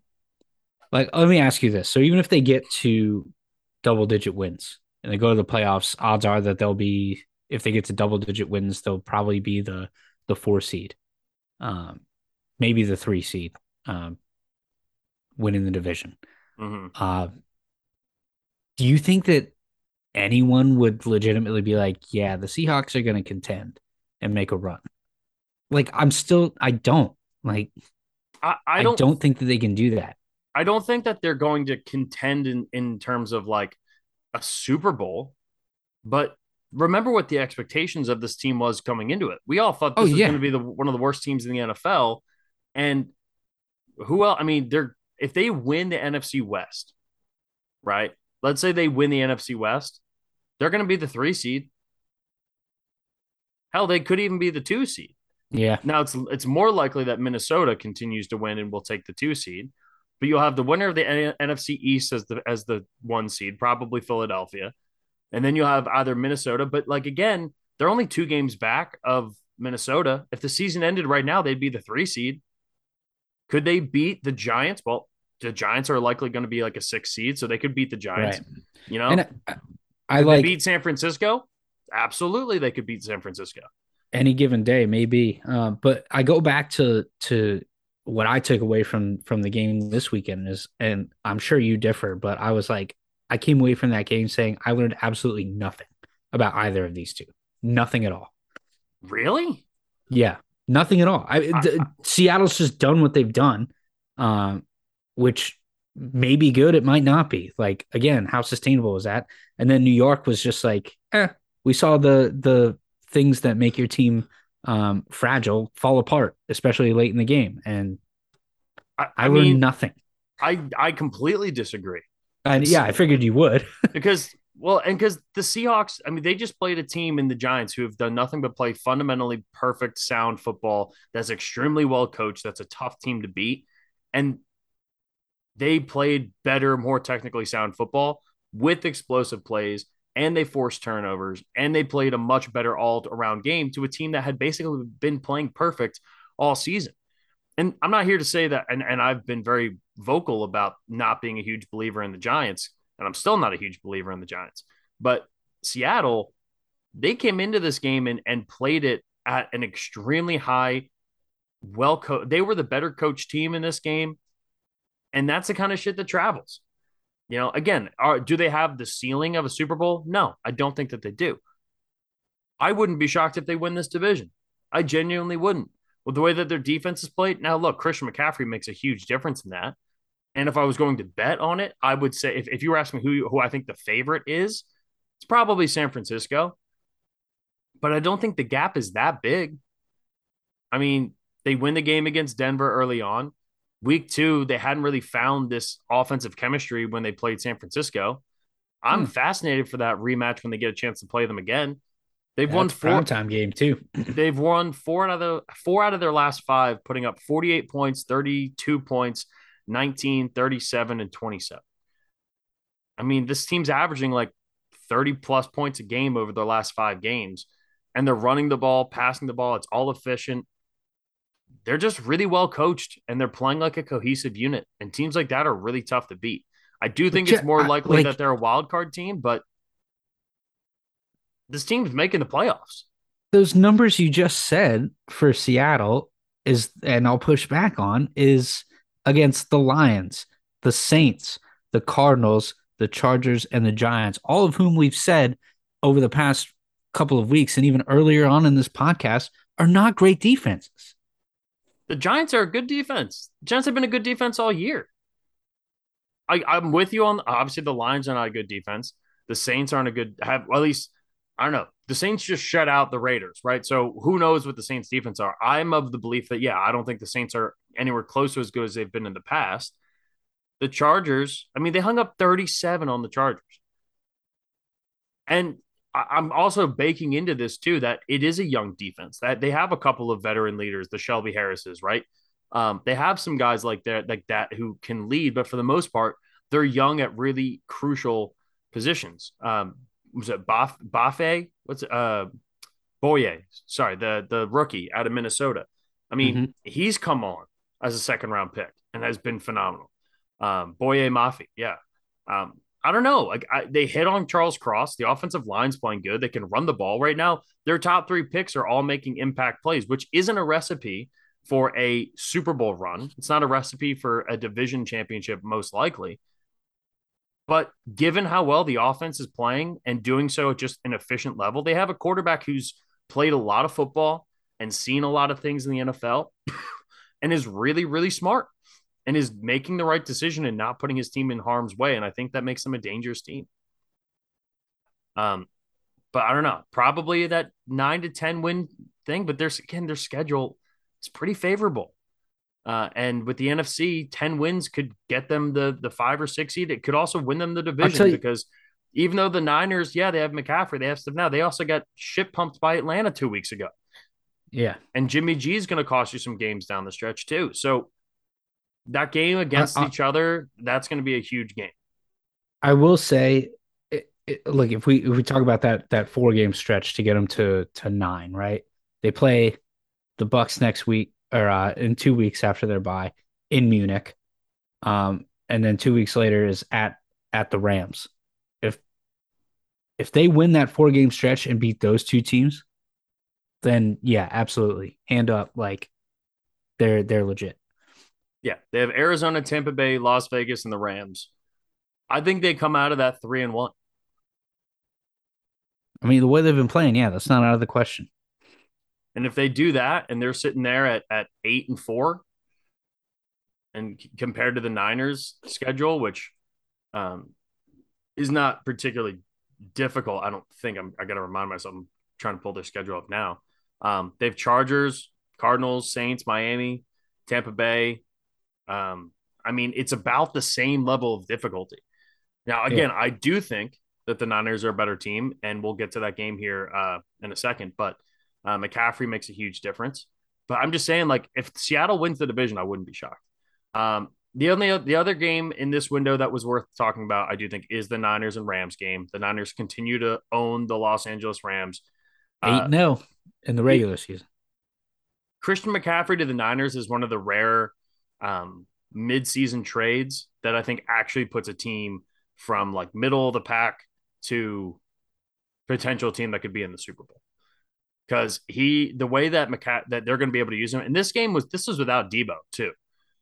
let me ask you this. So even if they get to double-digit wins and they go to the playoffs, odds are that they'll be, if they get to double-digit wins, they'll probably be the 4 seed, maybe the 3 seed, winning the division. Mm-hmm. Do you think that anyone would legitimately be like, yeah, the Seahawks are going to contend and make a run? Like, I don't think that they can do that. I don't think that they're going to contend in terms of like a Super Bowl, but remember what the expectations of this team was coming into it. We all thought this was going to be one of the worst teams in the NFL. And who else? I mean, if they win the NFC West, right? Let's say they win the NFC West, they're going to be the 3 seed. Hell, they could even be the 2 seed. Yeah. Now it's more likely that Minnesota continues to win and will take the 2 seed. But you'll have the winner of the NFC East as the 1 seed, probably Philadelphia. And then you'll have either Minnesota. But, like, again, they're only 2 games back of Minnesota. If the season ended right now, they'd be the 3 seed. Could they beat the Giants? Well, the Giants are likely going to be like a 6 seed, so they could beat the Giants. Right. You know? And could they beat San Francisco? Absolutely, they could beat San Francisco. Any given day, maybe. But I go back to what I took away from the game this weekend is, and I'm sure you differ, but I was like, I came away from that game saying I learned absolutely nothing about either of these two. Nothing at all. Really? Yeah. Nothing at all. Seattle's just done what they've done, which may be good. It might not be. Like, again, how sustainable is that? And then New York was just like, we saw the things that make your team fragile fall apart, especially late in the game. And I learned nothing. I completely disagree. And yeah, I figured you would. because the Seahawks, I mean, they just played a team in the Giants who have done nothing but play fundamentally perfect, sound football that's extremely well coached. That's a tough team to beat. And they played better, more technically sound football with explosive plays, and they forced turnovers, and they played a much better all-around game to a team that had basically been playing perfect all season. And I'm not here to say that, and I've been very vocal about not being a huge believer in the Giants, and I'm still not a huge believer in the Giants. But Seattle, they came into this game and played it at an extremely high, they were the better coached team in this game, and that's the kind of shit that travels. You know, again, do they have the ceiling of a Super Bowl? No, I don't think that they do. I wouldn't be shocked if they win this division. I genuinely wouldn't. With the way that their defense is played, now look, Christian McCaffrey makes a huge difference in that. And if I was going to bet on it, I would say if you were asking who I think the favorite is, it's probably San Francisco. But I don't think the gap is that big. I mean, they win the game against Denver early on. Week 2, they hadn't really found this offensive chemistry when they played San Francisco. I'm fascinated for that rematch when they get a chance to play them again. They've won 4 prime-time game too. They've won 4 out of their last 5, putting up 48 points, 32 points, 19, 37, and 27. I mean, this team's averaging like 30 plus points a game over their last 5 games, and they're running the ball, passing the ball. It's all efficient. They're just really well coached, and they're playing like a cohesive unit. And teams like that are really tough to beat. I do think it's more likely that they're a wild card team, but this team's making the playoffs. Those numbers you just said for Seattle and I'll push back on, is against the Lions, the Saints, the Cardinals, the Chargers, and the Giants, all of whom we've said over the past couple of weeks and even earlier on in this podcast are not great defenses. The Giants are a good defense. The Giants have been a good defense all year. I'm with you on, obviously the Lions are not a good defense. The Saints aren't a good, at least, I don't know. The Saints just shut out the Raiders, right? So who knows what the Saints defense are? I'm of the belief that, I don't think the Saints are anywhere close to as good as they've been in the past. the Chargers, I mean, they hung up 37 on the Chargers. And I'm also baking into this, too, that it is a young defense, that they have a couple of veteran leaders, the Shelby Harrises, right? They have some guys like that who can lead, but for the most part, they're young at really crucial positions. Was it Bafé? Boye? Sorry, the rookie out of Minnesota. I mean, he's come on as a second round pick and has been phenomenal. Boye Mafi, yeah. I don't know. They hit on Charles Cross. The offensive line's playing good. They can run the ball right now. Their top three picks are all making impact plays, which isn't a recipe for a Super Bowl run. It's not a recipe for a division championship, most likely. But given how well the offense is playing and doing so at just an efficient level, they have a quarterback who's played a lot of football and seen a lot of things in the NFL and is really, really smart and is making the right decision and not putting his team in harm's way. And I think that makes them a dangerous team. But I don't know, probably that 9 to 10 win thing, but their schedule is pretty favorable. And with the NFC, 10 wins could get them the 5 or 6 seed. It could also win them the division because even though the Niners, yeah, they have McCaffrey, they have stuff now. They also got shit pumped by Atlanta 2 weeks ago. Yeah. And Jimmy G is going to cost you some games down the stretch too. So that game against each other, that's going to be a huge game. I will say, like, if we talk about that 4-game stretch to get them to 9, right? They play the Bucks next week, or in 2 weeks after their bye in Munich. And then 2 weeks later is at the Rams. If they win that 4-game stretch and beat those two teams, then yeah, absolutely. Hand up. Like they're legit. Yeah. They have Arizona, Tampa Bay, Las Vegas, and the Rams. I think they come out of that 3-1. I mean, the way they've been playing. Yeah. That's not out of the question. And if they do that and they're sitting there at 8-4 and compared to the Niners schedule, which is not particularly difficult. I don't think I got to remind myself. I'm trying to pull their schedule up now. They have Chargers, Cardinals, Saints, Miami, Tampa Bay. I mean, it's about the same level of difficulty. Now, again, yeah. I do think that the Niners are a better team, and we'll get to that game here in a second, but McCaffrey makes a huge difference. But I'm just saying, like, if Seattle wins the division, I wouldn't be shocked. The other game in this window that was worth talking about, I do think, is the Niners and Rams game. The Niners continue to own the Los Angeles Rams. 8-0 in the regular season. Christian McCaffrey to the Niners is one of the rare midseason trades that I think actually puts a team from like middle of the pack to potential team that could be in the Super Bowl. Because the way that they're going to be able to use him, and this was without Debo too,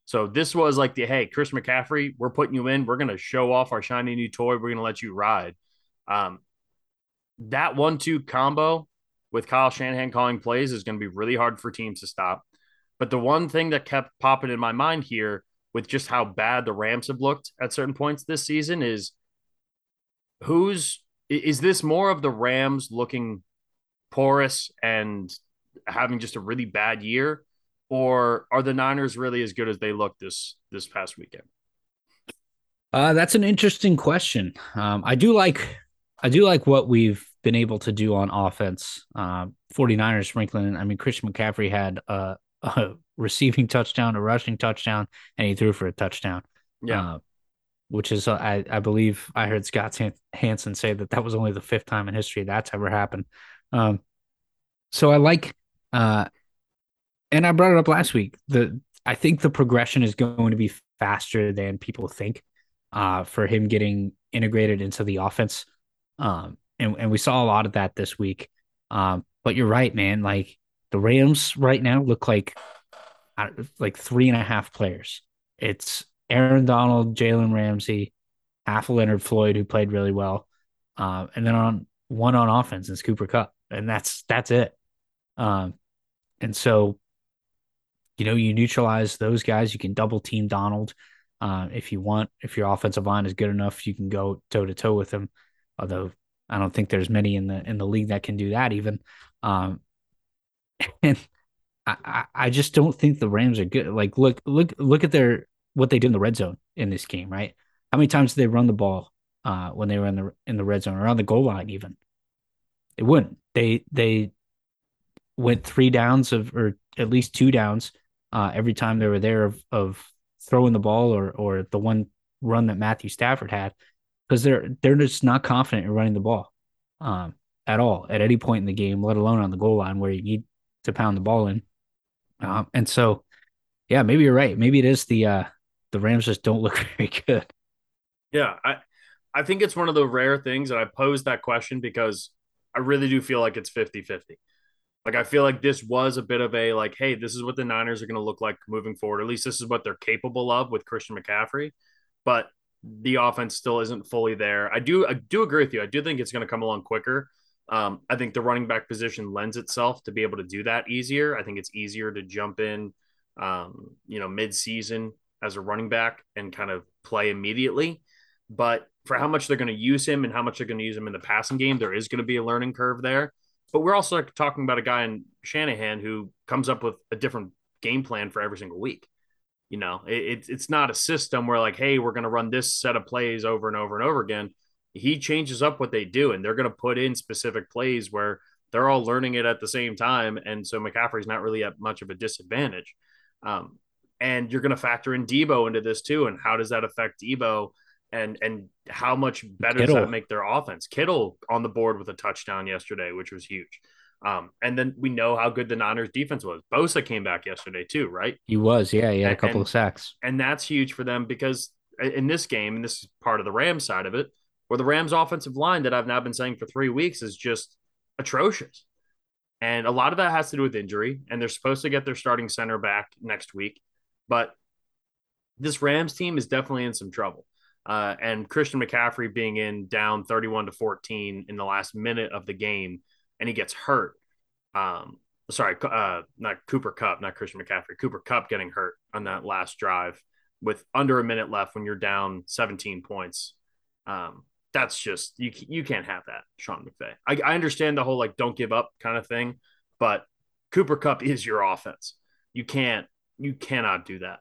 so this was like hey, Chris McCaffrey, we're putting you in, we're going to show off our shiny new toy, we're going to let you ride. That 1-2 combo with Kyle Shanahan calling plays is going to be really hard for teams to stop. But the one thing that kept popping in my mind here with just how bad the Rams have looked at certain points this season is is this more of the Rams looking porous and having just a really bad year, or are the Niners really as good as they looked this past weekend? That's an interesting question. I do like what we've been able to do on offense. 49ers sprinkling. I mean, Christian McCaffrey had a receiving touchdown, a rushing touchdown, and he threw for a touchdown. Yeah. Which is, I believe I heard Scott Hansen say that was only the 5th time in history that's ever happened. So I like, and I brought it up last week. I think the progression is going to be faster than people think, for him getting integrated into the offense. And we saw a lot of that this week. But you're right, man. Like the Rams right now look like 3.5 players. It's Aaron Donald, Jalen Ramsey, half of Leonard Floyd, who played really well. And then on offense is Cooper Kupp. And that's it. And so, you know, you neutralize those guys. You can double team Donald if you want. If your offensive line is good enough, you can go toe to toe with him. Although I don't think there's many in the league that can do that even. And I just don't think the Rams are good. Like, look at what they did in the red zone. in this game, right? How many times did they run the ball when they were in the red zone or on the goal line even? They wouldn't. They went three downs or at least two downs every time they were there of throwing the ball or the one run that Matthew Stafford had, because they're just not confident in running the ball at all at any point in the game, let alone on the goal line where you need to pound the ball in. And so, yeah, maybe you're right. Maybe it is the Rams just don't look very good. Yeah, I think it's one of the rare things that I posed that question because I really do feel like it's 50-50. Like, I feel like this was a bit of a, like, hey, this is what the Niners are going to look like moving forward. At least this is what they're capable of with Christian McCaffrey. But the offense still isn't fully there. I do agree with you. I do think it's going to come along quicker. I think the running back position lends itself to be able to do that easier. I think it's easier to jump in, mid-season as a running back and kind of play immediately. But for how much they're going to use him and how much they're going to use him in the passing game, there is going to be a learning curve there. But we're also talking about a guy in Shanahan who comes up with a different game plan for every single week. You know, it's not a system where like, hey, we're going to run this set of plays over and over and over again. He changes up what they do, and they're going to put in specific plays where they're all learning it at the same time. And so McCaffrey's not really at much of a disadvantage. And you're going to factor in Debo into this too. And how does that affect Debo and how much better does that make their offense? Kittle on the board with a touchdown yesterday, which was huge. And then we know how good the Niners defense was. Bosa came back yesterday too, right? He was, yeah. He had a couple of sacks. And that's huge for them because in this game, and this is part of the Rams side of it, where the Rams offensive line that I've now been saying for 3 weeks is just atrocious. And a lot of that has to do with injury, and they're supposed to get their starting center back next week. But this Rams team is definitely in some trouble. And Christian McCaffrey being down 31-14 in the last minute of the game, and he gets hurt. Not Cooper Kupp, not Christian McCaffrey. Cooper Kupp getting hurt on that last drive with under a minute left when you're down 17 points. That's just – you can't have that, Sean McVay. I understand the whole, like, don't give up kind of thing, but Cooper Kupp is your offense. You cannot do that.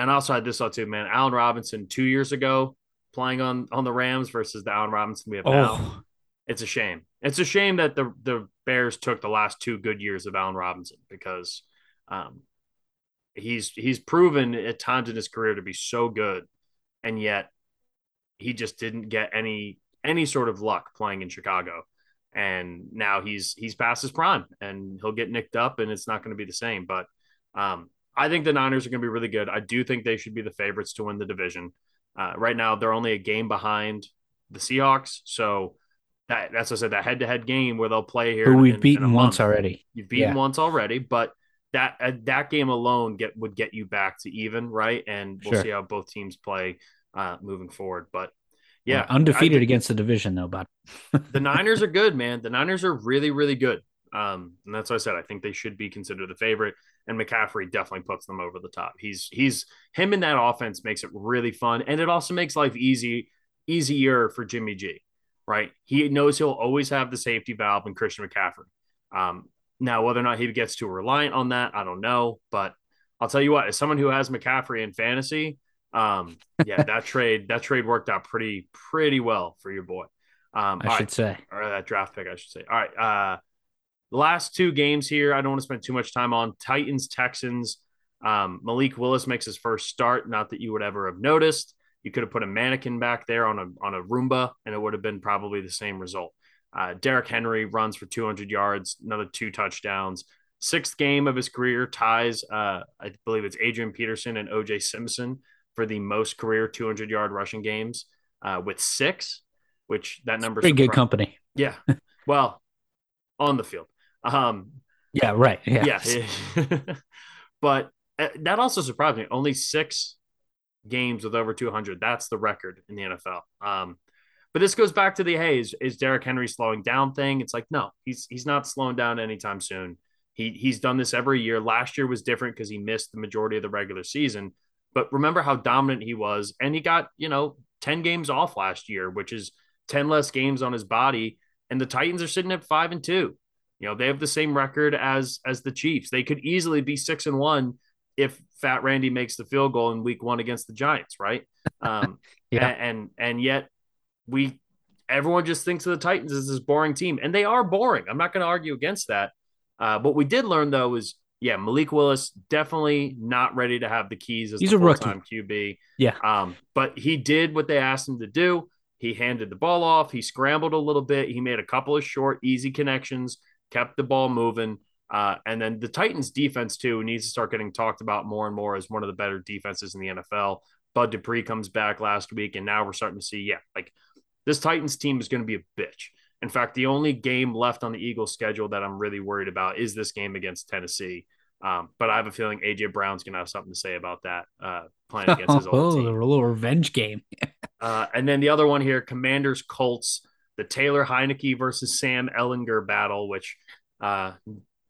And I also had this thought too, man. Allen Robinson 2 years ago playing on the Rams versus the Allen Robinson we have now. It's a shame. It's a shame that the Bears took the last two good years of Allen Robinson because he's proven at times in his career to be so good, and yet he just didn't get any sort of luck playing in Chicago. And now he's past his prime, and he'll get nicked up, and it's not going to be the same. But I think the Niners are going to be really good. I do think they should be the favorites to win the division. Right now, they're only a game behind the Seahawks, so – that's what I said, that head-to-head game where they'll play here. But we've beaten once already. You've beaten once already, but that game alone would get you back to even, right? And we'll see how both teams play moving forward. But, yeah. Well, undefeated against the division, though, bud. The Niners are good, man. The Niners are really, really good. And that's what I said. I think they should be considered the favorite, and McCaffrey definitely puts them over the top. Him in that offense makes it really fun, and it also makes life easier for Jimmy G. Right. He knows he'll always have the safety valve in Christian McCaffrey. Now, whether or not he gets too reliant on that, I don't know. But I'll tell you what, as someone who has McCaffrey in fantasy, that trade worked out pretty well for your boy. That draft pick, I should say. All right. Last two games here, I don't want to spend too much time on. Titans, Texans. Malik Willis makes his first start. Not that you would ever have noticed. You could have put a mannequin back there on a Roomba, and it would have been probably the same result. Derrick Henry runs for 200 yards, another two touchdowns. Sixth game of his career ties, I believe it's Adrian Peterson and O.J. Simpson for the most career 200-yard rushing games with six, which that number is pretty good company. Yeah, well, on the field. Yeah, right. Yeah. Yes. But that also surprised me. Only six games with over 200. That's the record in the NFL. But this goes back to the, hey, is Derrick Henry slowing down thing? It's like, no, he's not slowing down anytime soon. He's done this every year. Last year was different because he missed the majority of the regular season. But remember how dominant he was. And he got, 10 games off last year, which is 10 less games on his body. And the Titans are sitting at 5-2. They have the same record as the Chiefs. They could easily be 6-1. if Fat Randy makes the field goal in week one against the Giants, right? Yeah. And yet everyone just thinks of the Titans as this boring team, and they are boring. I'm not going to argue against that. What we did learn, though, is Malik Willis definitely not ready to have the keys as a full-time QB. Yeah. But he did what they asked him to do. He handed the ball off. He scrambled a little bit. He made a couple of short, easy connections, kept the ball moving. And then the Titans defense, too, needs to start getting talked about more and more as one of the better defenses in the NFL. Bud Dupree comes back last week, and now we're starting to see, this Titans team is going to be a bitch. In fact, the only game left on the Eagles schedule that I'm really worried about is this game against Tennessee. But I have a feeling AJ Brown's going to have something to say about that playing against his old team. A little revenge game. And then the other one here, Commanders Colts, the Taylor Heineke versus Sam Ehlinger battle, which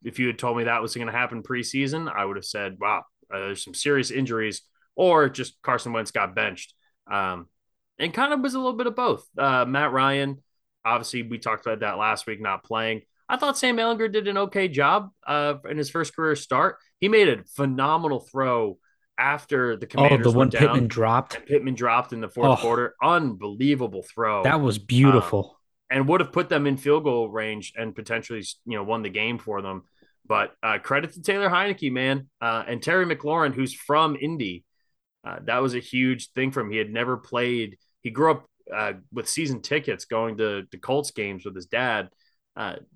if you had told me that was going to happen preseason, I would have said, wow, there's some serious injuries, or just Carson Wentz got benched. And kind of was a little bit of both. Matt Ryan, obviously, we talked about that last week, not playing. I thought Sam Ehlinger did an okay job in his first career start. He made a phenomenal throw after the Commanders went down. Pittman dropped in the fourth quarter. Unbelievable throw. That was beautiful. And would have put them in field goal range and potentially won the game for them. But credit to Taylor Heineke, man, and Terry McLaurin, who's from Indy. That was a huge thing for him. He had never played. He grew up with season tickets going to the Colts games with his dad.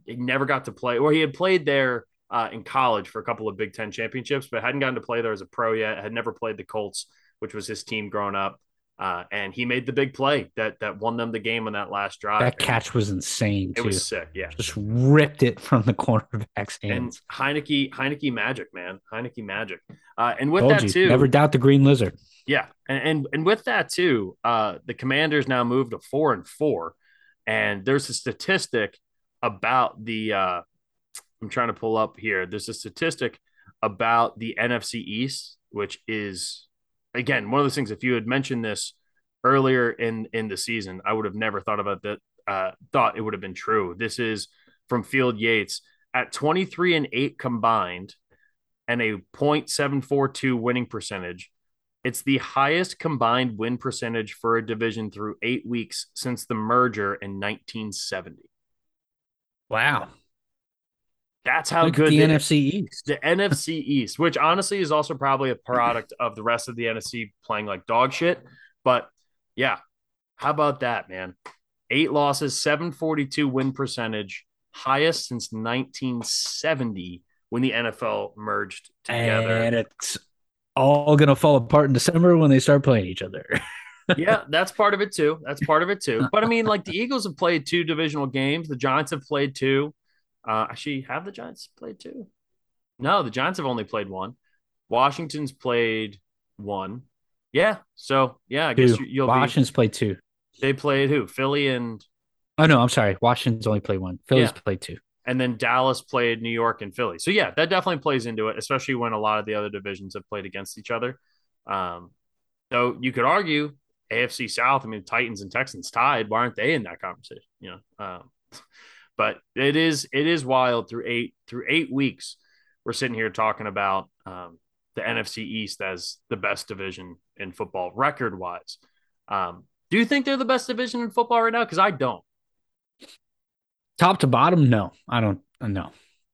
He never got to play, or he had played there in college for a couple of Big Ten championships, but hadn't gotten to play there as a pro yet, had never played the Colts, which was his team growing up. And he made the big play that won them the game on that last drive. That catch was insane, too. It was sick, yeah. Just ripped it from the cornerback's hands. And Heineke magic, man. Heineke magic. And with that, too. Never doubt the Green Lizard. Yeah. And with that, too, the Commanders now move to 4-4. And there's a statistic about the I'm trying to pull up here. There's a statistic about the NFC East, which is, again, one of those things, if you had mentioned this earlier in the season, I would have never thought about that, thought it would have been true. This is from Field Yates. At 23-8 combined and a .742 winning percentage, it's the highest combined win percentage for a division through 8 weeks since the merger in 1970. Wow. That's how good the NFC East. The NFC East, which honestly is also probably a product of the rest of the NFC playing like dog shit. But yeah, how about that, man? 8 losses, .742 win percentage, highest since 1970 when the NFL merged together. And it's all going to fall apart in December when they start playing each other. Yeah, that's part of it too. But I mean, like the Eagles have played 2 divisional games. The Giants have played 2. Actually, have the Giants played 2? No, the Giants have only played 1. Washington's played 1. Yeah. So, yeah, I guess you'll Washington's played 2. They played who? Philly and oh, no, I'm sorry. Washington's only played 1. Philly's played 2. And then Dallas played New York and Philly. So, yeah, that definitely plays into it, especially when a lot of the other divisions have played against each other. So you could argue AFC South, I mean, Titans and Texans tied. Why aren't they in that conversation? But it is wild through eight weeks. We're sitting here talking about the NFC East as the best division in football record wise. Do you think they're the best division in football right now? Because I don't. Top to bottom, no, I don't. No,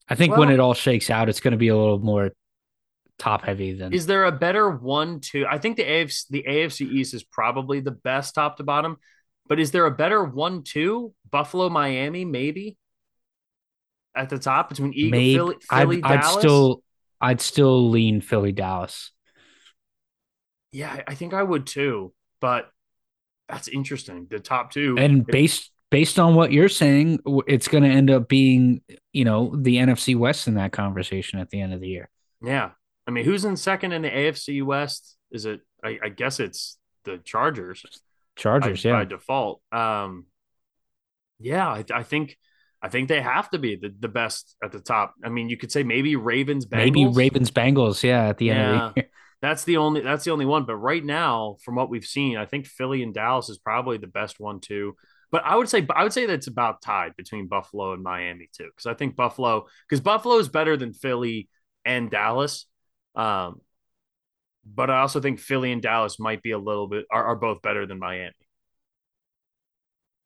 I think when it all shakes out, it's going to be a little more top heavy than. Is there a better 1-2? I think the AFC East is probably the best top to bottom. But is there a better 1-2? Buffalo, Miami, maybe at the top between Eagle, Philly, Dallas. I'd still lean Philly, Dallas. Yeah, I think I would too. But that's interesting. The top 2, and based on what you're saying, it's going to end up being the NFC West in that conversation at the end of the year. Yeah, I mean, who's in second in the AFC West? Is it? I guess it's the Chargers. By default. I think they have to be the best at the top. I mean, you could say maybe Ravens, Bengals. At the end of the year. That's the only one. But right now, from what we've seen, I think Philly and Dallas is probably the best 1-2. But I would say that's about tied between Buffalo and Miami too, because I think Buffalo is better than Philly and Dallas. but I also think Philly and Dallas might be a little bit are both better than Miami,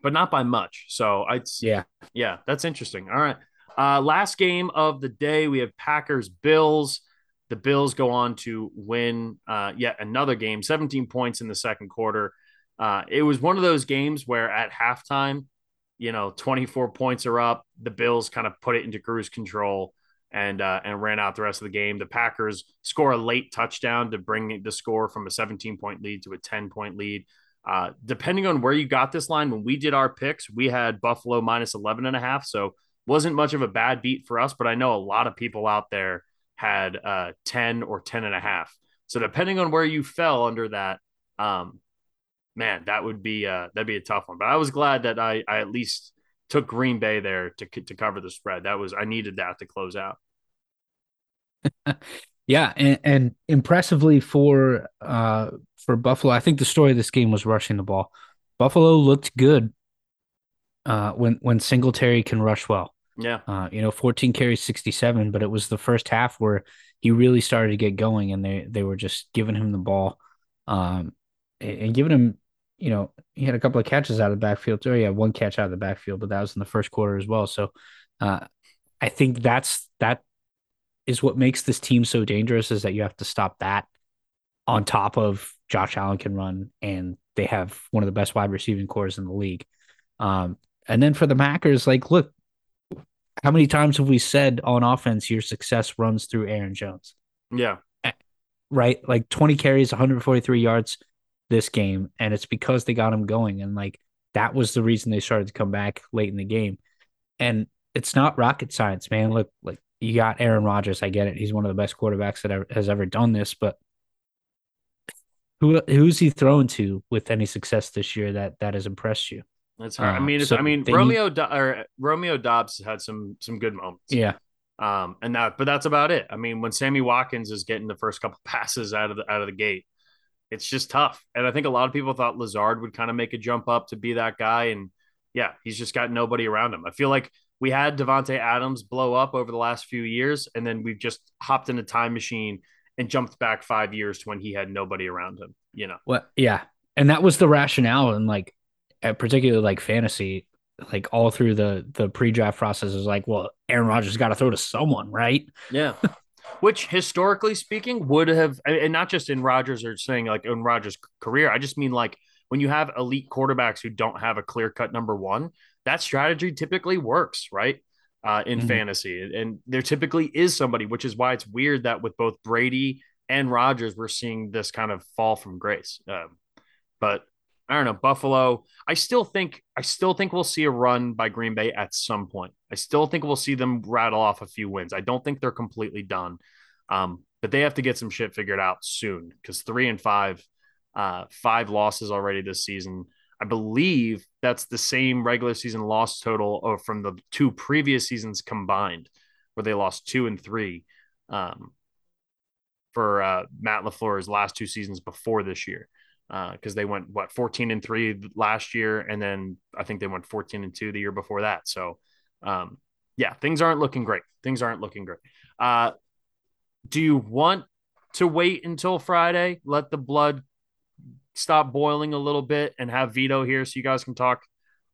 but not by much. So yeah, that's interesting. All right. Last game of the day, we have Packers Bills. The Bills go on to win yet another game, 17 points in the second quarter. It was one of those games where at halftime, 24 points are up. The Bills kind of put it into cruise control and ran out the rest of the game. The Packers score a late touchdown to bring the score from a 17-point lead to a 10-point lead. Depending on where you got this line, when we did our picks, we had Buffalo minus 11.5. So wasn't much of a bad beat for us, but I know a lot of people out there had 10 or 10.5. So depending on where you fell under that, man, that would be that'd be a tough one. But I was glad that I at least took Green Bay there to cover the spread. I needed that to close out. Yeah, and impressively for Buffalo, I think the story of this game was rushing the ball. Buffalo looked good when Singletary can rush well. Yeah, 14 carries, 67, but it was the first half where he really started to get going, and they were just giving him the ball, and giving him, he had a couple of catches out of the backfield too. He had one catch out of the backfield, but that was in the first quarter as well. So I think that is what makes this team so dangerous, is that you have to stop that on top of Josh Allen can run, and they have one of the best wide receiving cores in the league. And then for the Packers, look, how many times have we said on offense, your success runs through Aaron Jones? Yeah. Right? 20 carries, 143 yards this game, and it's because they got him going. And that was the reason they started to come back late in the game. And it's not rocket science, man. Look, you got Aaron Rodgers. I get it. He's one of the best quarterbacks that has ever done this, but who's he thrown to with any success this year that has impressed you? That's hard. Romeo Doubs had some good moments. Yeah. But that's about it. When Sammy Watkins is getting the first couple passes out of the gate, it's just tough. And I think a lot of people thought Lazard would kind of make a jump up to be that guy. And yeah, he's just got nobody around him. I feel like we had Devontae Adams blow up over the last few years, and then we've just hopped in a time machine and jumped back 5 years to when he had nobody around him, Well, yeah. And that was the rationale. And particularly fantasy, all through the pre-draft process is well, Aaron Rodgers got to throw to someone, right? Yeah. Which historically speaking would have, and not just in Rodgers or saying in Rodgers' career, I just mean when you have elite quarterbacks who don't have a clear-cut number one, that strategy typically works, right? In fantasy. And there typically is somebody, which is why it's weird that with both Brady and Rodgers, we're seeing this kind of fall from grace. But I don't know, Buffalo, I still think we'll see a run by Green Bay at some point. I still think we'll see them rattle off a few wins. I don't think they're completely done. But they have to get some shit figured out soon, because 3-5, 5 losses already this season. I believe that's the same regular season loss total from the two previous seasons combined, where they lost 2 and 3 for Matt LaFleur's last two seasons before this year. Because they went, 14-3 last year, and then I think they went 14-2 the year before that. So, yeah, things aren't looking great. Do you want to wait until Friday, let the blood stop boiling a little bit, and have Vito here so you guys can talk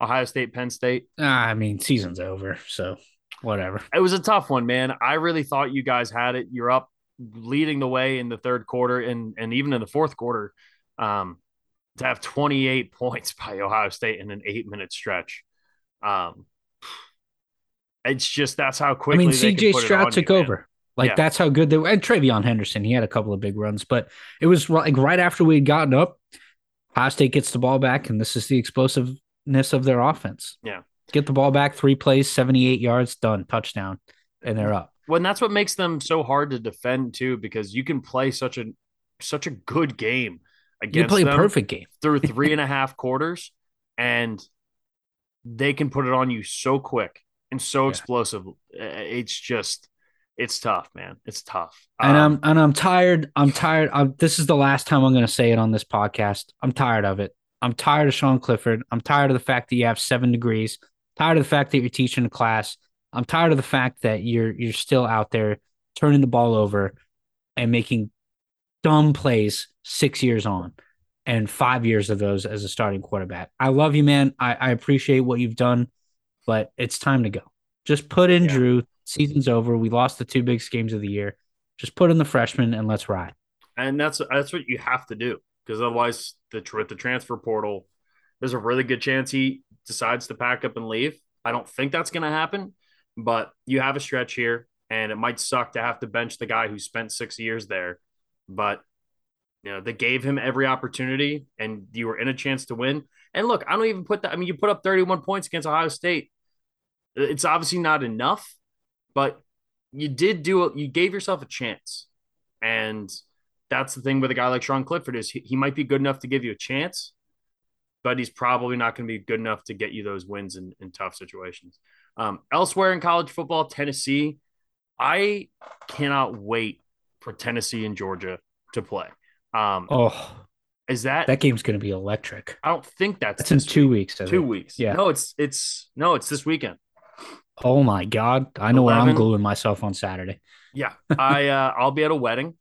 Ohio State, Penn State? Season's over, so whatever. It was a tough one, man. I really thought you guys had it. You're up leading the way in the third quarter and even in the fourth quarter. To have 28 points by Ohio State in an 8-minute stretch. It's just, that's how quickly CJ Stroud took over. That's how good they were. And Travion Henderson, he had a couple of big runs, but it was right after we had gotten up, Ohio State gets the ball back, and this is the explosiveness of their offense. Yeah. Get the ball back, 3 plays, 78 yards, done, touchdown, and they're up. Well, and that's what makes them so hard to defend too, because you can play such a good game against them. You play a perfect game through 3.5 quarters, and they can put it on you so quick and so explosive. It's tough, man. It's tough. I'm tired. This is the last time I'm going to say it on this podcast. I'm tired of it. I'm tired of Sean Clifford. I'm tired of the fact that you have 7 degrees. Tired of the fact that you're teaching a class. I'm tired of the fact that you're still out there turning the ball over and making dumb plays 6 years on and 5 years of those as a starting quarterback. I love you, man. I appreciate what you've done, but it's time to go. Just put in Drew. Season's over. We lost the two biggest games of the year. Just put in the freshman and let's ride. And that's what you have to do, because otherwise with the transfer portal, there's a really good chance he decides to pack up and leave. I don't think that's going to happen, but you have a stretch here, and it might suck to have to bench the guy who spent 6 years there. But, you know, they gave him every opportunity, and you were in a chance to win. And look, I don't even put that – I mean, you put up 31 points against Ohio State. It's obviously not enough, but you did do it. You gave yourself a chance. And that's the thing with a guy like Sean Clifford is he might be good enough to give you a chance, but he's probably not going to be good enough to get you those wins in tough situations. Elsewhere in college football, Tennessee, I cannot wait for Tennessee and Georgia to play. That game's going to be electric. I don't think that's in 2 weeks. 2 weeks. Yeah. No, it's this weekend. Oh my God. I know 11. Where I'm gluing myself on Saturday. Yeah. I'll be at a wedding.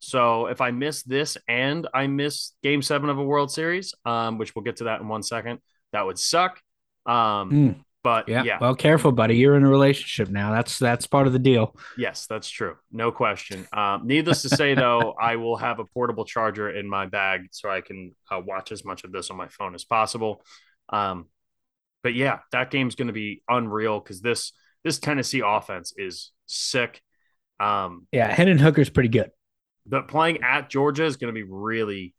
So if I miss this and I miss game 7 of a World Series, which we'll get to that in 1 second, that would suck. But yeah. Well, careful, buddy. You're in a relationship now. That's part of the deal. Yes, that's true. No question. Needless to say, though, I will have a portable charger in my bag so I can watch as much of this on my phone as possible. But yeah, that game's going to be unreal because this Tennessee offense is sick. Hendon Hooker's pretty good. But playing at Georgia is going to be really,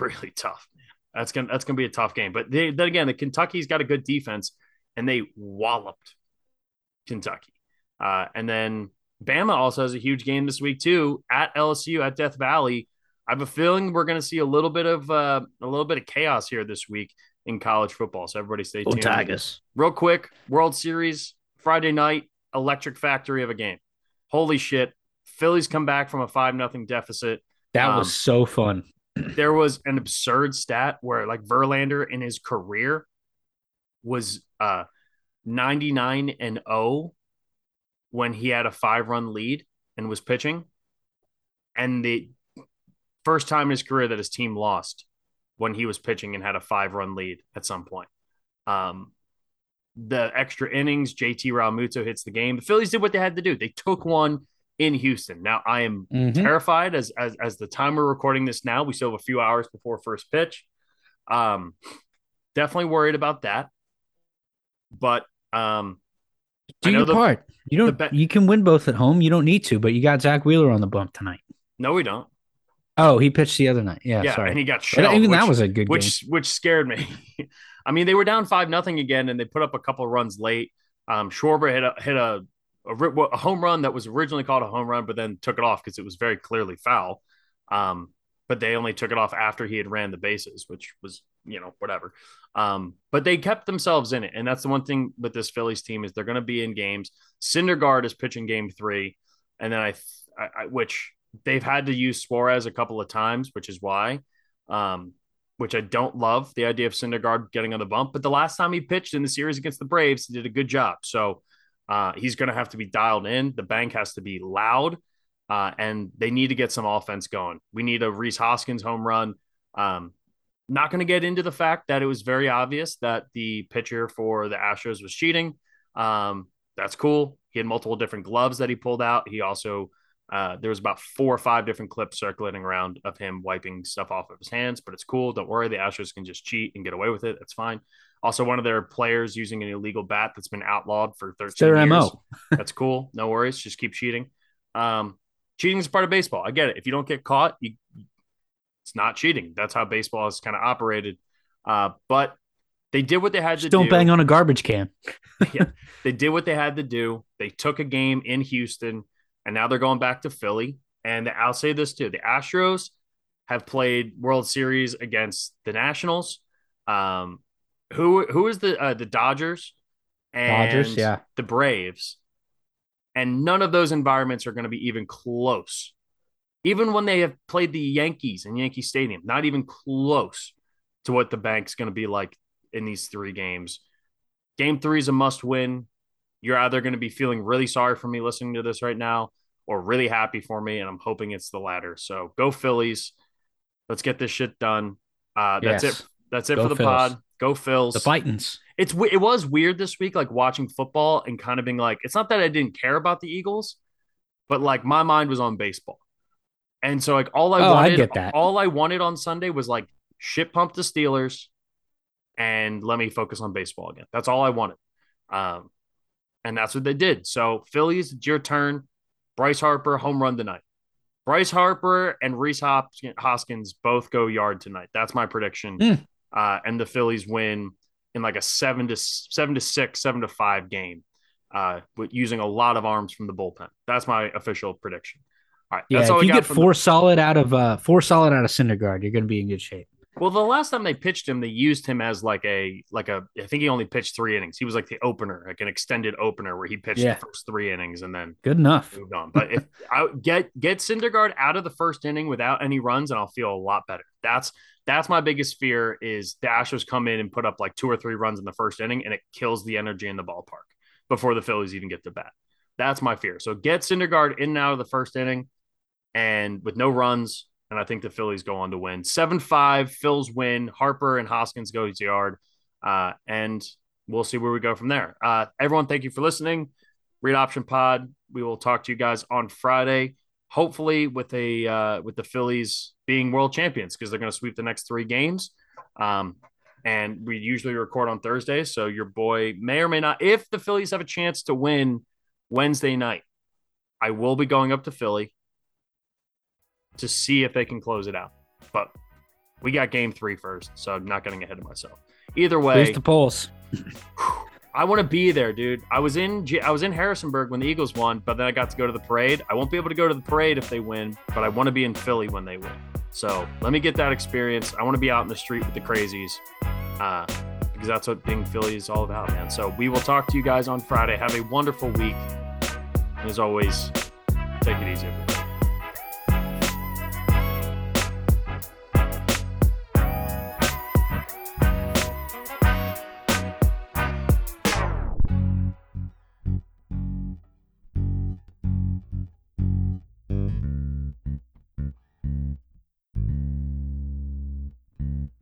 really tough. That's gonna be a tough game. But then again, the Kentucky's got a good defense, and they walloped Kentucky. And then Bama also has a huge game this week too at LSU at Death Valley. I have a feeling we're going to see a little bit of chaos here this week in college football. So everybody stay tuned. Tigers. Real quick, World Series Friday night, electric factory of a game. Holy shit! Phillies come back from a 5-0 deficit. That was so fun. There was an absurd stat where like Verlander in his career was 99-0 when he had a 5-run lead and was pitching. And the first time in his career that his team lost when he was pitching and had a 5-run lead at some point. The extra innings, JT Realmuto hits the game. The Phillies did what they had to do. They took one in Houston. Now I am terrified as the time we're recording this now. We still have a few hours before first pitch. Definitely worried about that. But do your part. You can win both at home. You don't need to, but you got Zach Wheeler on the bump tonight. No, we don't. Oh, he pitched the other night. Yeah, sorry. And he got shelled. Even that was a good game. Which scared me. I mean, they were down 5-0 again, and they put up a couple runs late. Schwarber hit a home run that was originally called a home run, but then took it off because it was very clearly foul. But they only took it off after he had ran the bases, which was, you know, whatever. But they kept themselves in it. And that's the one thing with this Phillies team is they're going to be in games. Syndergaard is pitching game 3. And then which they've had to use Suarez a couple of times, which is why, which I don't love the idea of Syndergaard getting on the bump. But the last time he pitched in the series against the Braves, he did a good job. So, he's going to have to be dialed in. The bank has to be loud, and they need to get some offense going. We need a Rhys Hoskins home run. Not going to get into the fact that it was very obvious that the pitcher for the Astros was cheating. That's cool. He had multiple different gloves that he pulled out. He also there was about 4 or 5 different clips circulating around of him wiping stuff off of his hands, but it's cool. Don't worry. The Astros can just cheat and get away with it. That's fine. Also, one of their players using an illegal bat that's been outlawed for 13 years. MO. That's cool. No worries. Just keep cheating. Cheating is part of baseball. I get it. If you don't get caught, it's not cheating. That's how baseball is kind of operated. But they did what they had to do. Don't bang on a garbage can. Yeah, they did what they had to do. They took a game in Houston, and now they're going back to Philly. And I'll say this, too. The Astros have played World Series against the Nationals. Who is the Dodgers and the Braves, and none of those environments are going to be even close. Even when they have played the Yankees in Yankee Stadium, not even close to what the bank's going to be like in these 3 games. Game 3 is a must win. You're either going to be feeling really sorry for me listening to this right now, or really happy for me, and I'm hoping it's the latter. So go Phillies. Let's get this shit done. That's it. That's it for the pod. Go Phils. The Titans. It was weird this week, like watching football and kind of being like, it's not that I didn't care about the Eagles, but like my mind was on baseball. And so like all I wanted on Sunday was like shit pump the Steelers and let me focus on baseball again. That's all I wanted. And that's what they did. So Phillies, it's your turn. Bryce Harper, home run tonight. Bryce Harper and Reese Hoskins both go yard tonight. That's my prediction. And the Phillies win in like a 7-6, 7-5 game, with using a lot of arms from the bullpen. That's my official prediction. All right. Yeah, that's all if you get four solid out of Syndergaard, you're going to be in good shape. Well, the last time they pitched him, they used him as like a. I think he only pitched 3 innings. He was like the opener, like an extended opener where he pitched the first 3 innings and then good enough moved on. But if I get Syndergaard out of the first inning without any runs, and I'll feel a lot better. That's my biggest fear is the Astros come in and put up like 2 or 3 runs in the first inning, and it kills the energy in the ballpark before the Phillies even get to bat. That's my fear. So get Syndergaard in and out of the first inning, and with no runs. And I think the Phillies go on to win 7-5. Phil's win. Harper and Hoskins go to yard. And we'll see where we go from there. Everyone, thank you for listening. Read Option Pod. We will talk to you guys on Friday, hopefully with the Phillies being world champions because they're going to sweep the next 3 games. And we usually record on Thursday. So your boy may or may not, if the Phillies have a chance to win Wednesday night, I will be going up to Philly to see if they can close it out. But we got game 3 first, so I'm not getting ahead of myself. Either way, here's the polls. I want to be there, dude. I was in Harrisonburg when the Eagles won, but then I got to go to the parade. I won't be able to go to the parade if they win, but I want to be in Philly when they win. So let me get that experience. I want to be out in the street with the crazies because that's what being Philly is all about, man. So we will talk to you guys on Friday. Have a wonderful week. And as always, take it easy, everyone.